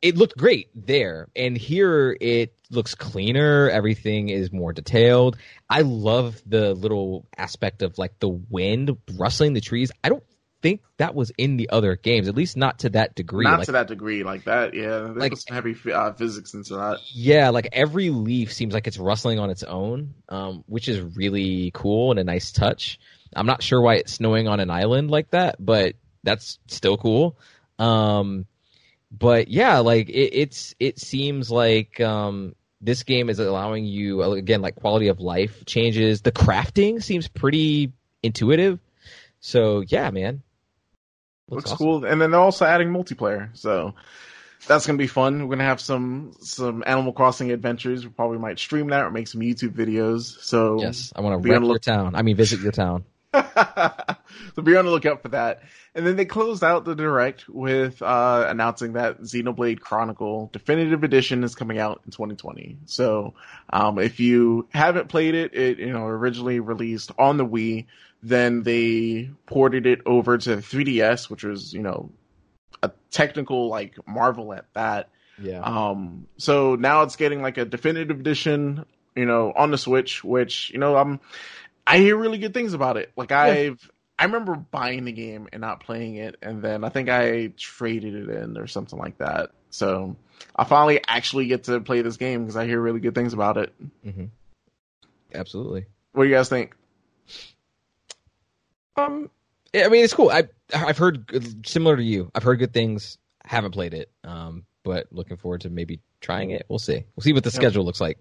It looked great there, and here it looks cleaner. Everything is more detailed. I love the little aspect of like the wind rustling the trees. I don't think that was in the other games, at least not to that degree. Not like, to that degree, like that. Yeah, there's like some heavy physics into that. Yeah, like every leaf seems like it's rustling on its own, which is really cool and a nice touch. I'm not sure why it's snowing on an island like that, but that's still cool. But yeah, like it seems like this game is allowing you, again, like quality of life changes. The crafting seems pretty intuitive. So yeah, man. Looks awesome. Cool. And then they're also adding multiplayer. So that's going to be fun. We're going to have some Animal Crossing adventures. We probably might stream that or make some YouTube videos. So yes, I want to visit your town. So be on the lookout for that. And then they closed out the Direct with announcing that Xenoblade Chronicle Definitive Edition is coming out in 2020. So if you haven't played it, originally released on the Wii, then they ported it over to 3DS, which was, a technical like marvel at that. Yeah. So now it's getting like a Definitive Edition, on the Switch, which, I hear really good things about it. Like I remember buying the game and not playing it, and then I think I traded it in or something like that. So I finally actually get to play this game because I hear really good things about it. Mm-hmm. Absolutely. What do you guys think? I mean, it's cool. I've heard similar to you. I've heard good things. Haven't played it. But looking forward to maybe trying it. We'll see. We'll see what the schedule looks like.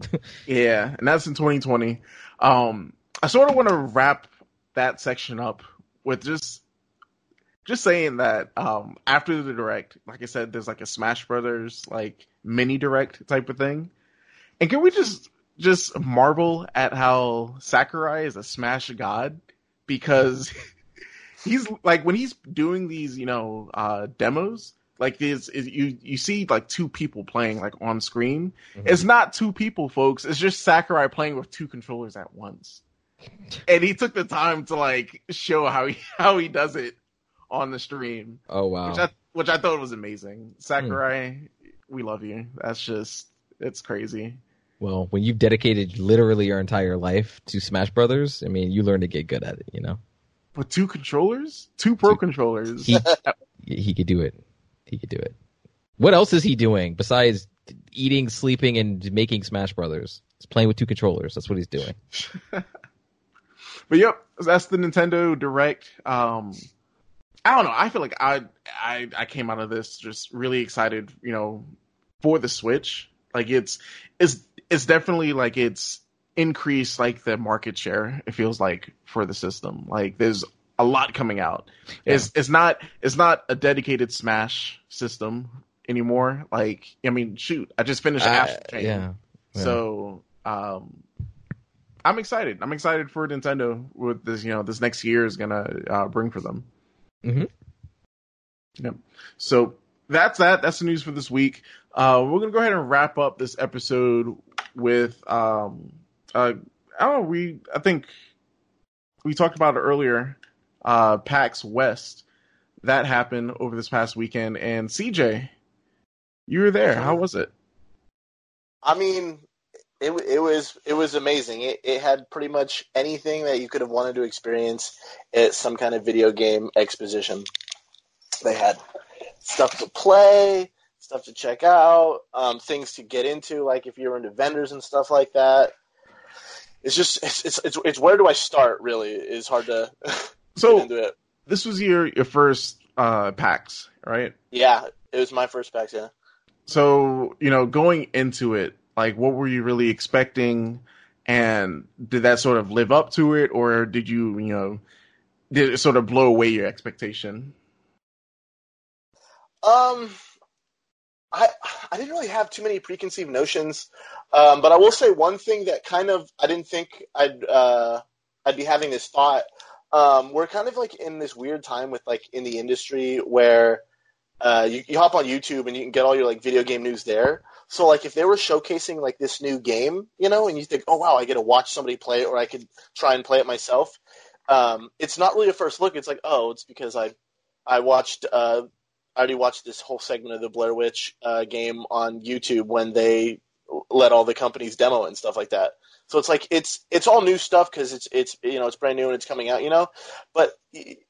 Yeah, and that's in 2020. I sort of want to wrap that section up with just saying that after the Direct, like I said, there's like a Smash Brothers like mini Direct type of thing. And can we just marvel at how Sakurai is a Smash god? Because he's like, when he's doing these, demos, like this, you see like two people playing like on screen. Mm-hmm. It's not two people, folks. It's just Sakurai playing with two controllers at once. And he took the time to like show how he does it on the stream. Oh wow! Which I thought was amazing. Sakurai, we love you. That's just, it's crazy. Well, when you've dedicated literally your entire life to Smash Brothers, I mean, you learn to get good at it, But two controllers, two pro controllers. He could do it. He could do it. What else is he doing besides eating, sleeping, and making Smash Brothers? He's playing with two controllers. That's what he's doing. But yep, that's the Nintendo Direct. I don't know. I feel like I came out of this just really excited, for the Switch. Like it's definitely like it's increased like the market share. It feels like for the system. Like there's a lot coming out. Yeah. It's not a dedicated Smash system anymore. Like I mean, shoot, I just finished Astral Chain. Yeah. So. I'm excited. I'm excited for Nintendo with this, this next year is going to bring for them. Mm-hmm. Yep. So that's that. That's the news for this week. We're going to go ahead and wrap up this episode with, I think we talked about it earlier, PAX West. That happened over this past weekend. And CJ, you were there. How was it? I mean... It was amazing. It had pretty much anything that you could have wanted to experience at some kind of video game exposition. They had stuff to play, stuff to check out, things to get into, like if you're into vendors and stuff like that. It's just it's where do I start? Really, is hard to get into it. This was your first PAX, right? Yeah, it was my first PAX. Yeah. So going into it, like, what were you really expecting, and did that sort of live up to it, or did did it sort of blow away your expectation? I didn't really have too many preconceived notions, but I will say one thing that kind of I didn't think I'd be having this thought. We're kind of like in this weird time with like in the industry where you hop on YouTube and you can get all your like video game news there. So like if they were showcasing like this new game, and you think, oh wow, I get to watch somebody play it, or I could try and play it myself. It's not really a first look. It's like, oh, it's because I watched. I already watched this whole segment of the Blair Witch game on YouTube when they let all the companies demo and stuff like that. So it's like it's all new stuff because it's brand new and it's coming out, But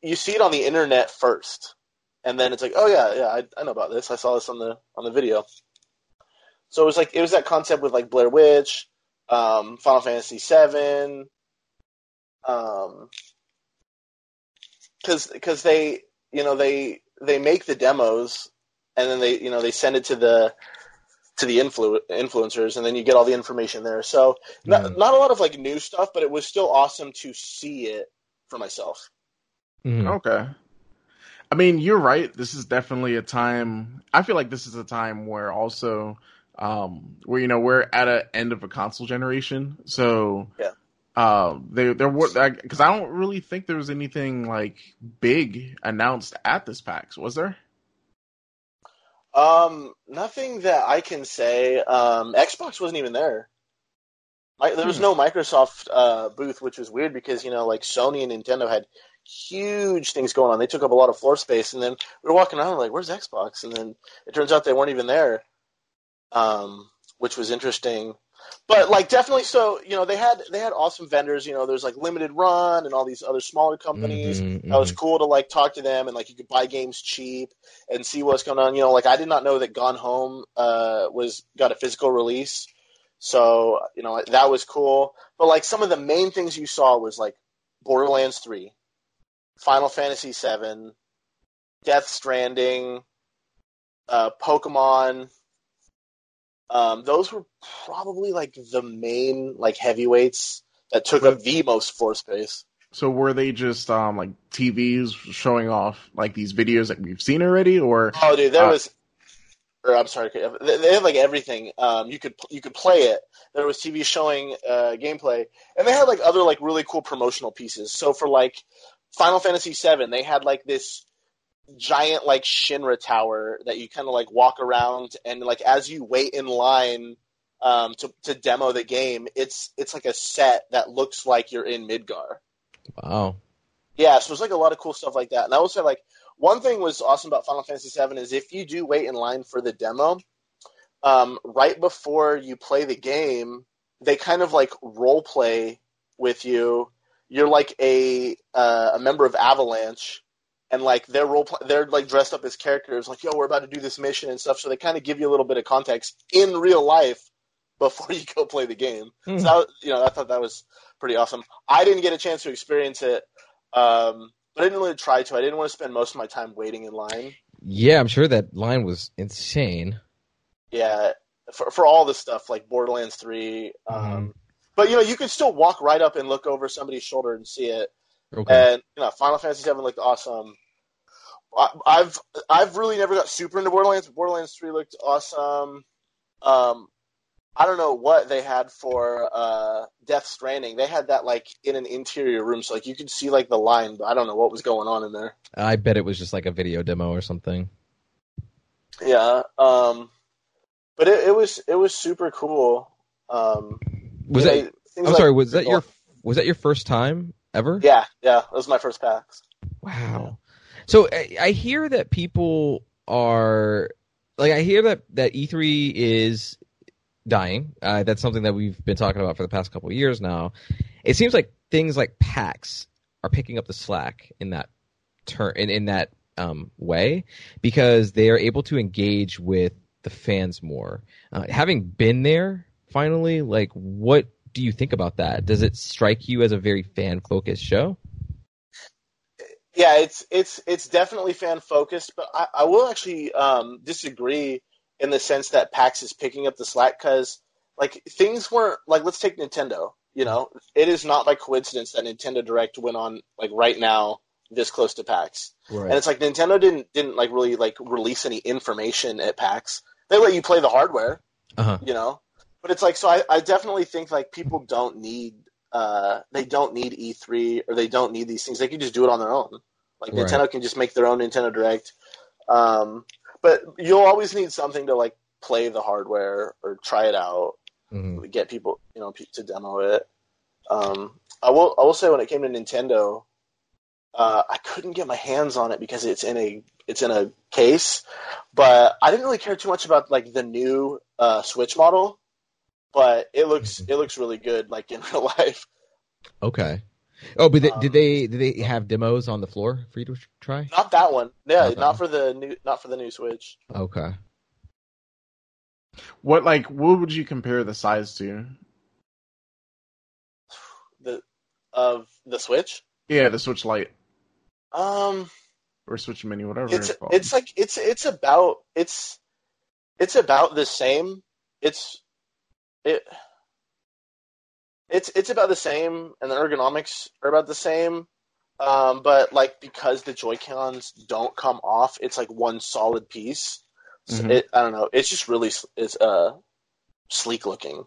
you see it on the internet first, and then it's like, oh yeah, I know about this. I saw this on the video. So it was that concept with like Blair Witch, Final Fantasy VII, because they make the demos and then they send it to the influencers, and then you get all the information there. So not a lot of like new stuff, but it was still awesome to see it for myself. Mm. Okay. I mean, you're right. This is definitely a time. I feel like this is a time where also we're at an end of a console generation. So yeah. Because I don't really think there was anything like big announced at this PAX, was there? Nothing that I can say. Xbox wasn't even there. There was no Microsoft booth, which was weird because like Sony and Nintendo had huge things going on. They took up a lot of floor space, and then we were walking around like, "Where's Xbox?" And then it turns out they weren't even there, which was interesting. But like definitely, so they had awesome vendors. There's like Limited Run and all these other smaller companies. That was cool to like talk to them, and like you could buy games cheap and see what's going on. Like I did not know that Gone Home got a physical release, so that was cool. But like some of the main things you saw was like Borderlands 3, Final Fantasy 7, Death Stranding, Pokemon. Those were probably like the main like heavyweights that took up the most floor space. So were they just like TVs showing off like these videos that we've seen already, or? Oh, dude, they had like everything. You could play it. There was TV showing gameplay, and they had like other like really cool promotional pieces. So for like Final Fantasy VII, they had like this giant like Shinra tower that you kind of like walk around, and like as you wait in line to demo the game, it's like a set that looks like you're in Midgar. Wow. Yeah, so there's like a lot of cool stuff like that. And I will say like one thing was awesome about Final Fantasy VII is if you do wait in line for the demo, right before you play the game, they kind of like role play with you. You're like a member of Avalanche. And like they're like dressed up as characters, like, yo, we're about to do this mission and stuff. So they kind of give you a little bit of context in real life before you go play the game. Mm. So I thought that was pretty awesome. I didn't get a chance to experience it, but I didn't really try to. I didn't want to spend most of my time waiting in line. Yeah, I'm sure that line was insane. Yeah, for all this stuff like Borderlands 3, but you could still walk right up and look over somebody's shoulder and see it. Okay. And Final Fantasy VII looked awesome. I've really never got super into Borderlands, but Borderlands 3 looked awesome. I don't know what they had for Death Stranding. They had that like in an interior room, so like you could see like the line, but I don't know what was going on in there. I bet it was just like a video demo or something. Yeah, but it was super cool. Was that your first time? Ever? Yeah, that was my first PAX. Wow. Yeah. So I hear that people are like, I hear that E3 is dying. That's something that we've been talking about for the past couple of years now. It seems like things like PAX are picking up the slack in that way because they are able to engage with the fans more. Having been there, finally, like, what do you think about that? Does it strike you as a very fan-focused show? Yeah, it's definitely fan-focused, but I will actually disagree in the sense that PAX is picking up the slack, because, like, things weren't, like, let's take Nintendo, you know? It is not by coincidence that Nintendo Direct went on, like, right now, this close to PAX. Right. And it's like Nintendo didn't like really like release any information at PAX. They let you play the hardware, you know? But it's like, so I definitely think like people don't need, they don't need E3 or they don't need these things. They can just do it on their own. Like right. Nintendo can just make their own Nintendo Direct. But you'll always need something to like play the hardware or try it out, get people, you know, to demo it. I will say when it came to Nintendo, I couldn't get my hands on it because it's in a case, but I didn't really care too much about like the new Switch model, but it looks really good like in real life. Okay. Oh, but did they have demos on the floor for you to try? Not that one. Yeah, okay. not for the new Switch. Okay. What would you compare the size to? The Switch? Yeah, the Switch Lite. Or Switch Mini, whatever it's called. It's like it's about the same. It's about the same, and the ergonomics are about the same. But like because the Joy-Cons don't come off, it's like one solid piece. So I don't know. It's just really it's sleek looking.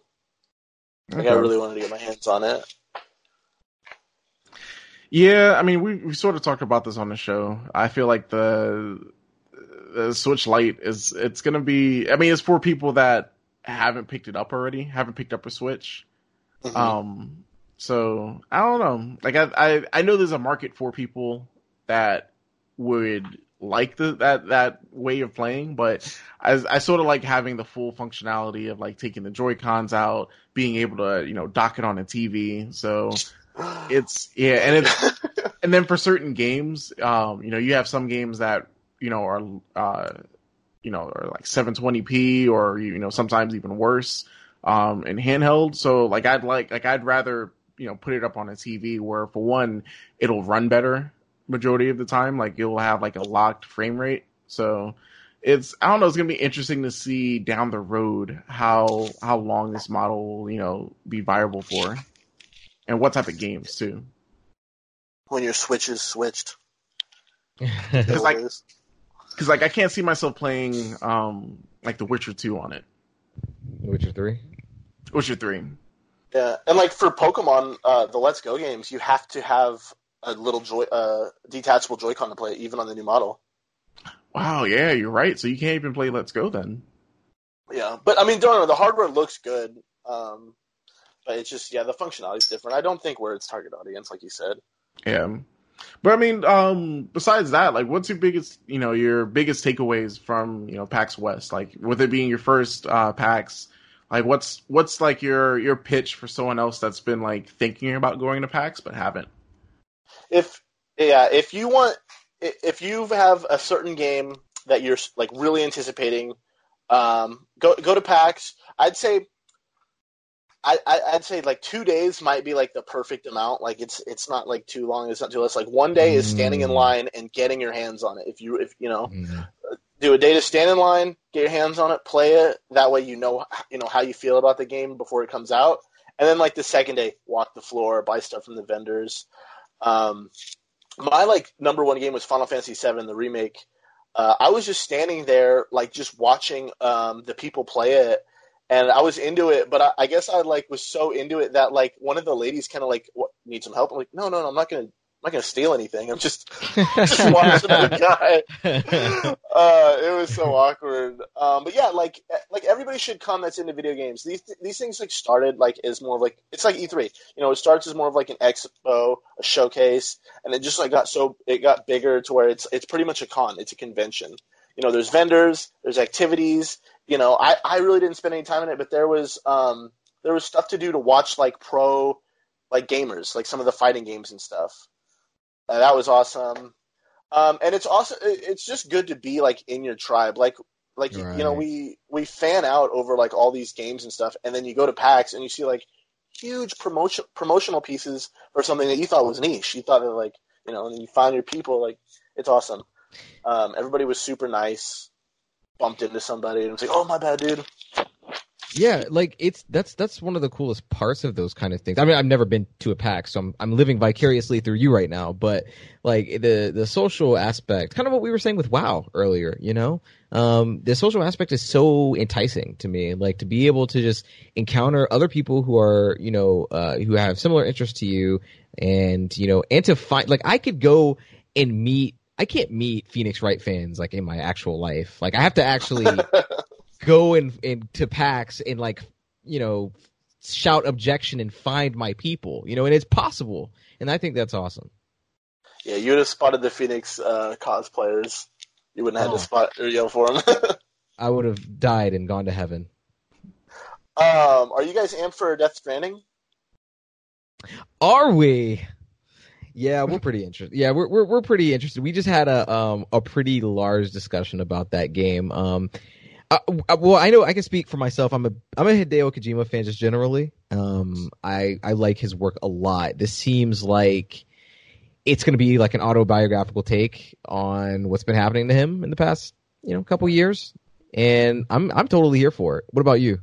Like I really wanted to get my hands on it. Yeah, I mean, we sort of talked about this on the show. I feel like the Switch Lite it's going to be... I mean, it's for people that haven't picked it up already, haven't picked up a Switch. Mm-hmm. So, I don't know. Like, I know there's a market for people that would like that way of playing, but I sort of like having the full functionality of, like, taking the Joy-Cons out, being able to, you know, dock it on a TV, so... and then for certain games, you know, you have some games that, you know, are like 720p or, you know, sometimes even worse, in handheld. So I'd rather, you know, put it up on a TV where for one, it'll run better majority of the time. Like you'll have like a locked frame rate. So I don't know. It's going to be interesting to see down the road, how long this model will, you know, be viable for. And what type of games, too. When your Switch is switched. Because I can't see myself playing, like, The Witcher 2 on it. Witcher 3? Witcher 3. Yeah, and, like, for Pokemon, the Let's Go games, you have to have a little detachable Joy-Con to play, even on the new model. Wow, yeah, you're right. So you can't even play Let's Go, then. Yeah, but, I mean, don't know, the hardware looks good, but it's just, yeah, the functionality's different. I don't think we're its target audience, like you said. Yeah. But, I mean, besides that, like, what's your biggest takeaways from, you know, PAX West? Like, with it being your first PAX, like, what's like, your pitch for someone else that's been, like, thinking about going to PAX but haven't? If you have a certain game that you're, like, really anticipating, go to PAX. I'd say like 2 days might be like the perfect amount. Like it's not like too long. It's not too less. Like one day is standing in line and getting your hands on it. If you know, do a day to stand in line, get your hands on it, play it. That way, you know how you feel about the game before it comes out. And then like the second day, walk the floor, buy stuff from the vendors. My like number one game was Final Fantasy VII, the remake. I was just standing there, like just watching the people play it. And I was into it, but I guess I like was so into it that like one of the ladies kind of like needs some help. I'm like, no, I'm not gonna steal anything. I'm just watching the guy. It was so awkward. But yeah, like everybody should come that's into video games. These things like started like as more of like it's like E3. You know, it starts as more of like an expo, a showcase, and it just like got bigger to where it's pretty much a con. It's a convention. You know, there's vendors, there's activities. You know, I really didn't spend any time in it, but there was stuff to do to watch like pro like gamers, like some of the fighting games and stuff. That was awesome. And it's also just good to be like in your tribe. Like Like, right. You know, we fan out over, like, all these games and stuff, and then you go to PAX and you see, like, huge promotional pieces or something that you thought was niche. You thought that, like, you know, and then you find your people, like, it's awesome. Everybody was super nice, bumped into somebody, and it was like, oh, my bad, dude. Yeah, like, that's one of the coolest parts of those kind of things. I mean, I've never been to a PAX, so I'm living vicariously through you right now. But, like, the social aspect, kind of what we were saying with WoW earlier, you know? The social aspect is so enticing to me. Like, to be able to just encounter other people who are, you know, who have similar interests to you and, you know, and to find – like, I could go and meet – I can't meet Phoenix Wright fans, like, in my actual life. Like, I have to actually – go and to PAX and, like, you know, shout objection and find my people, you know, and it's possible, and I think that's awesome. Yeah, you would have spotted the Phoenix cosplayers. You wouldn't have had to spot or yell for them. I would have died and gone to heaven. Are you guys amped for Death Stranding? Are we? Yeah, we're pretty interested. Yeah, we're pretty interested. We just had a pretty large discussion about that game. Well, I know I can speak for myself. I'm a Hideo Kojima fan just generally. I like his work a lot. This seems like it's going to be like an autobiographical take on what's been happening to him in the past, you know, couple years, and I'm totally here for it. What about you?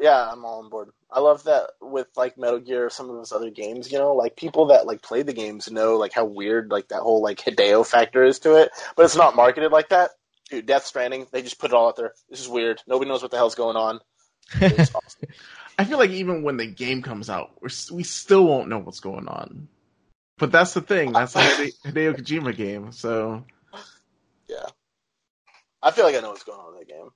Yeah, I'm all on board. I love that with, like, Metal Gear or some of those other games, you know, like, people that, like, play the games know, like, how weird, like, that whole, like, Hideo factor is to it, but it's not marketed like that. Dude, Death Stranding, they just put it all out there. This is weird. Nobody knows what the hell's going on. It's awesome. I feel like even when the game comes out, we still won't know what's going on. But that's the thing. That's a Hideo Kojima game, so... Yeah. I feel like I know what's going on with that game.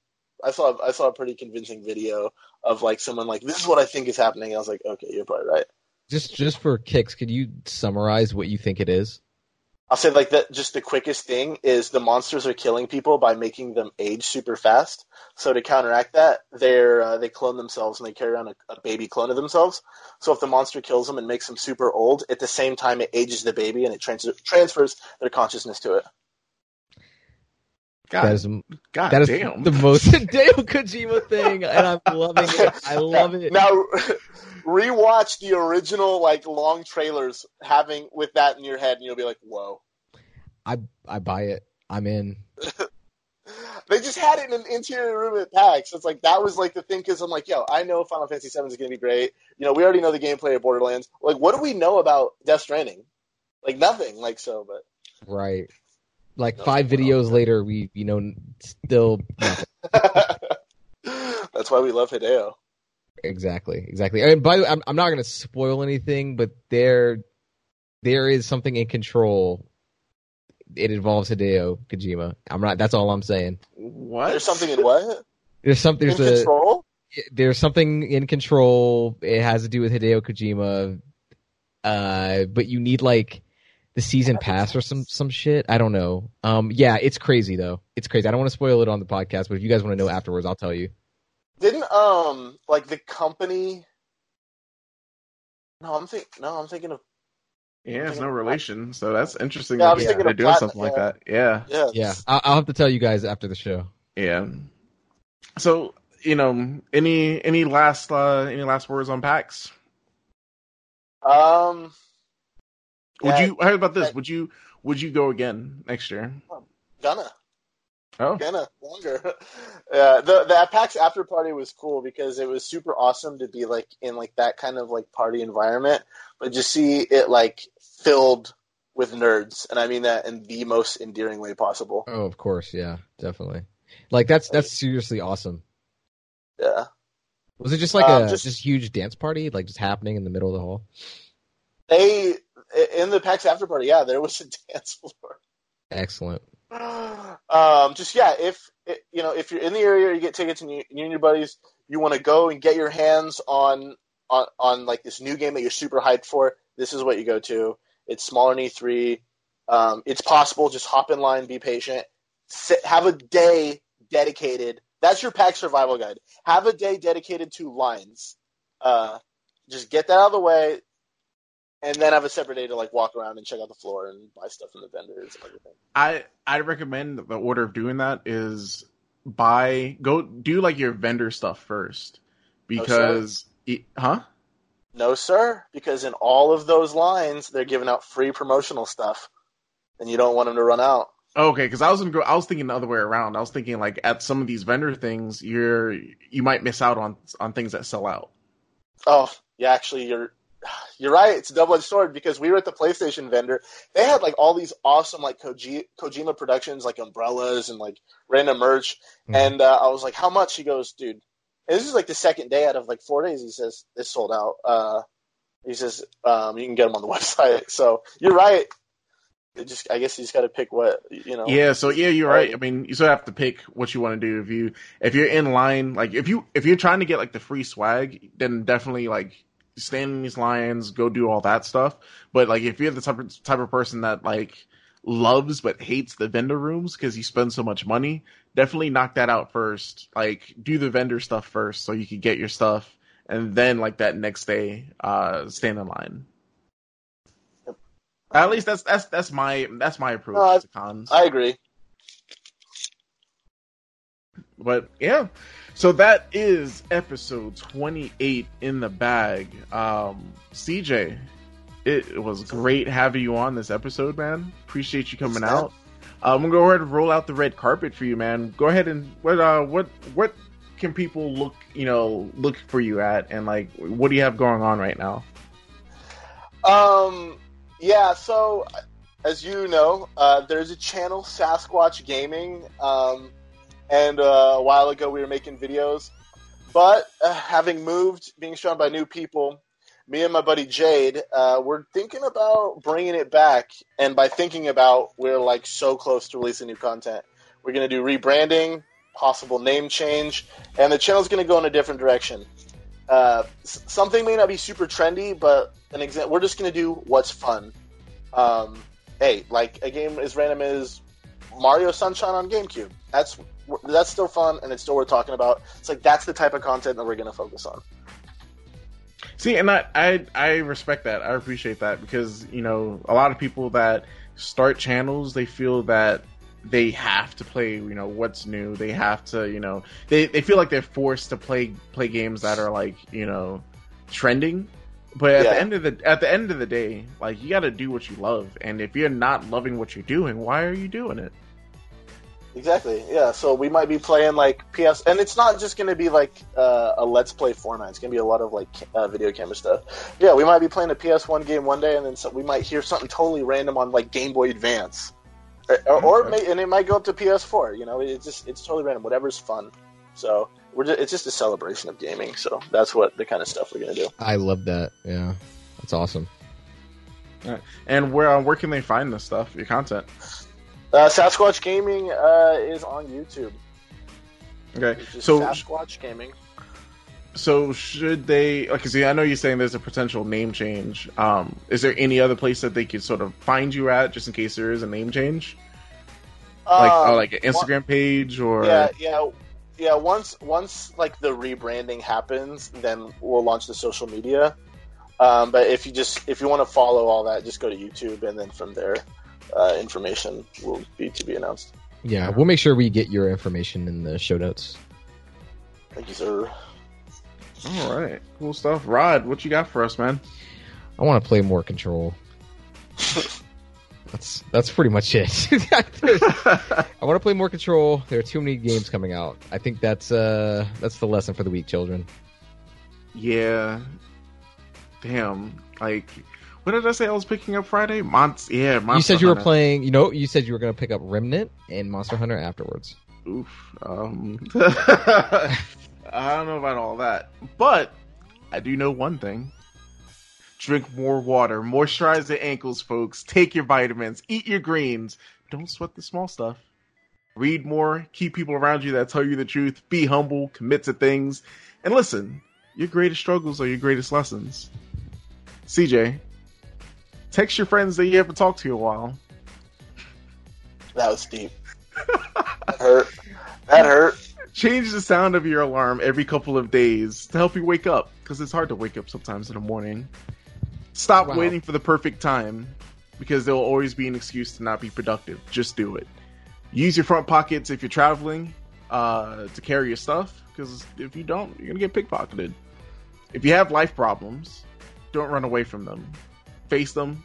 I saw a pretty convincing video of, like, someone like, this is what I think is happening, and I was like, okay, you're probably right. Just for kicks, could you summarize what you think it is? I'll say, like, that just the quickest thing is the monsters are killing people by making them age super fast. So to counteract that, they clone themselves and they carry around a baby clone of themselves. So if the monster kills them and makes them super old, at the same time it ages the baby and it transfers their consciousness to it. God damn. The most Hideo Kojima thing, and I'm loving it. I love it. Now, rewatch the original, like, long trailers having with that in your head, and you'll be like, whoa. I buy it. I'm in. They just had it in an interior room at PAX. It's like, that was, like, the thing, because I'm like, yo, I know Final Fantasy VII is going to be great. You know, we already know the gameplay of Borderlands. Like, what do we know about Death Stranding? Like, nothing. Like, so, but... Right. Like, no, five videos later, we, you know, still... That's why we love Hideo. Exactly. And by the way, I'm not going to spoil anything, but there is something in Control. It involves Hideo Kojima. That's all I'm saying. What? There's something in what? Control? There's something in Control. It has to do with Hideo Kojima. But you need, like... The season pass or some shit. I don't know. Yeah, it's crazy though. It's crazy. I don't want to spoil it on the podcast, but if you guys want to know afterwards, I'll tell you. Didn't like the company? No, I'm thinking of. Yeah, it's no relation. So that's interesting. Yeah, they're doing something like that. Yeah. Yeah. I'll have to tell you guys after the show. Yeah. So, you know, any last words on PAX? How about this? Would you go again next year? Gonna longer. The PAX after party was cool because it was super awesome to be, like, in, like, that kind of, like, party environment, but just see it, like, filled with nerds, and I mean that in the most endearing way possible. Oh, of course, yeah, definitely. Like, that's seriously awesome. Yeah. Was it just like a huge dance party, like, just happening in the middle of the hall? In the PAX after party, yeah, there was a dance floor. Excellent. If you're in the area, you get tickets, and you and your buddies, you want to go and get your hands on like this new game that you're super hyped for. This is what you go to. It's smaller than E3. It's possible. Just hop in line, be patient, have a day dedicated. That's your PAX survival guide. Have a day dedicated to lines. Just get that out of the way. And then have a separate day to like walk around and check out the floor and buy stuff from the vendors and everything. I recommend the order of doing that is go do like your vendor stuff first because because in all of those lines they're giving out free promotional stuff and you don't want them to run out. Okay, because I was thinking the other way around. I was thinking like at some of these vendor things, you might miss out on things that sell out. Oh yeah, actually you're right. It's a double-edged sword because we were at the PlayStation vendor. They had like all these awesome like Kojima Productions like umbrellas and like random merch. Mm-hmm. And I was like, "How much?" He goes, "Dude, and this is like the second day out of like 4 days." He says, "This sold out." He says, "You can get them on the website." So you're right. I guess you just got to pick what you know. Yeah. So yeah, you're right. I mean, you sort of have to pick what you want to do. If you're in line, like if you're trying to get like the free swag, then definitely like stand in these lines, go do all that stuff. But like if you're the type of person that like loves but hates the vendor rooms because you spend so much money, definitely knock that out first. Like do the vendor stuff first so you can get your stuff, and then like that next day, stand in line. Yep. At least that's my approach to cons. I agree. But yeah, so that is episode 28 in the bag. CJ, it was great having you on this episode, man. Appreciate you coming out. I'm gonna go ahead and roll out the red carpet for you, man. Go ahead and what can people look for you at, and like what do you have going on right now? Yeah. So as you know, there's a channel, Sasquatch Gaming. And a while ago, we were making videos. But having moved, being surrounded by new people, me and my buddy Jade, we're thinking about bringing it back. And by thinking about, we're like so close to releasing new content. We're going to do rebranding, possible name change, and the channel's going to go in a different direction. Something may not be super trendy, but we're just going to do what's fun. Hey, like a game as random as Mario Sunshine on GameCube. That's still fun, and it's still worth talking about. It's like that's the type of content that we're going to focus on. See, and I respect that. I appreciate that because, you know, a lot of people that start channels, they feel that they have to play, you know, what's new. They have to, you know, they feel like they're forced to play games that are like, you know, trending. But at the end of the day, like you got to do what you love, and if you're not loving what you're doing, why are you doing it? Exactly, yeah. So we might be playing like PS, and it's not just going to be like a Let's Play format. It's going to be a lot of like video camera stuff. Yeah, we might be playing a PS1 game one day, and then we might hear something totally random on like Game Boy Advance, and it might go up to PS4. You know, it's totally random. Whatever's fun. So it's just a celebration of gaming. So that's what the kind of stuff we're going to do. I love that. Yeah, that's awesome. All right. And where can they find this stuff? Your content. Sasquatch Gaming is on YouTube. Okay, so Sasquatch Gaming. So should they? Because I know you're saying there's a potential name change. Is there any other place that they could sort of find you at, just in case there is a name change? Like an Instagram page or yeah. Once like the rebranding happens, then we'll launch the social media. But if you want to follow all that, just go to YouTube, and then from there. Information will be to be announced. Yeah, we'll make sure we get your information in the show notes. Thank you, sir. All right, cool stuff. Rod, what you got for us, man? I want to play more Control. that's pretty much it. I want to play more Control. There are too many games coming out. I think that's the lesson for the week, children. Yeah. Damn. Like. What did I say I was picking up Friday? Monster Hunter. You said you were playing... you said you were going to pick up Remnant and Monster Hunter afterwards. Oof. I don't know about all that. But I do know one thing. Drink more water. Moisturize the ankles, folks. Take your vitamins. Eat your greens. Don't sweat the small stuff. Read more. Keep people around you that tell you the truth. Be humble. Commit to things. And listen, your greatest struggles are your greatest lessons. CJ... text your friends that you haven't talked to in a while. That was deep. That hurt. Change the sound of your alarm every couple of days to help you wake up, because it's hard to wake up sometimes in the morning. Stop waiting for the perfect time, because there will always be an excuse to not be productive. Just do it. Use your front pockets if you're traveling to carry your stuff, because if you don't, you're going to get pickpocketed. If you have life problems, don't run away from them. Face them,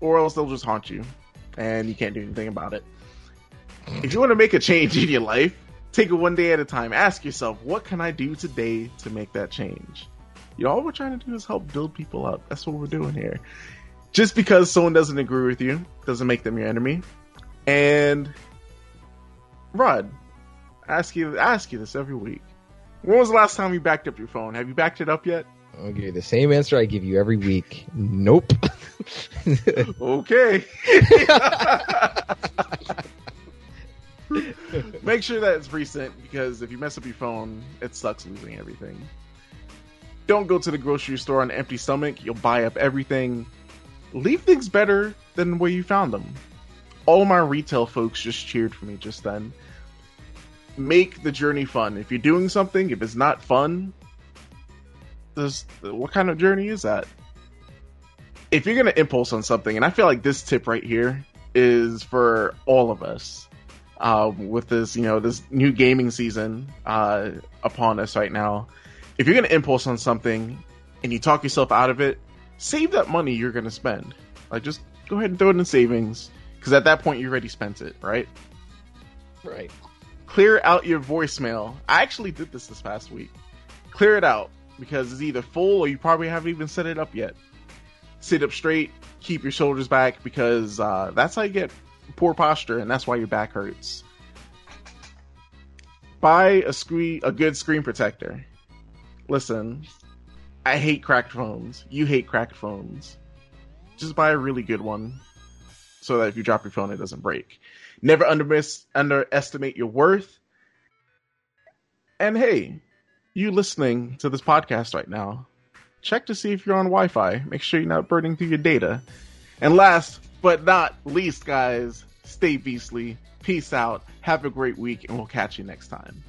or else they'll just haunt you, and you can't do anything about it. If you want to make a change in your life, take it one day at a time. Ask yourself, what can I do today to make that change? You know, all we're trying to do is help build people up. That's what we're doing here. Just because someone doesn't agree with you doesn't make them your enemy. And Rod, I ask you this every week. When was the last time you backed up your phone? Have you backed it up yet? Okay, the same answer I give you every week. Nope. Okay. Make sure that it's recent, because if you mess up your phone, it sucks losing everything. Don't go to the grocery store on an empty stomach. You'll buy up everything. Leave things better than the way you found them. All my retail folks just cheered for me just then. Make the journey fun. If you're doing something, if it's not fun, what kind of journey is that? If you're going to impulse on something, and I feel like this tip right here is for all of us. With this, this new gaming season upon us right now, if you're going to impulse on something and you talk yourself out of it, save that money you're going to spend. Like, just go ahead and throw it in savings, because at that point you already spent it, right? Right. Clear out your voicemail. I actually did this past week. Clear it out, because it's either full or you probably haven't even set it up yet. Sit up straight, keep your shoulders back, because that's how you get poor posture, and that's why your back hurts. Buy a good screen protector. Listen, I hate cracked phones. You hate cracked phones. Just buy a really good one, so that if you drop your phone, it doesn't break. Never underestimate your worth. And hey, you listening to this podcast right now, check to see if you're on Wi-Fi. Make sure you're not burning through your data. And last but not least, guys, stay beastly. Peace out. Have a great week, and we'll catch you next time.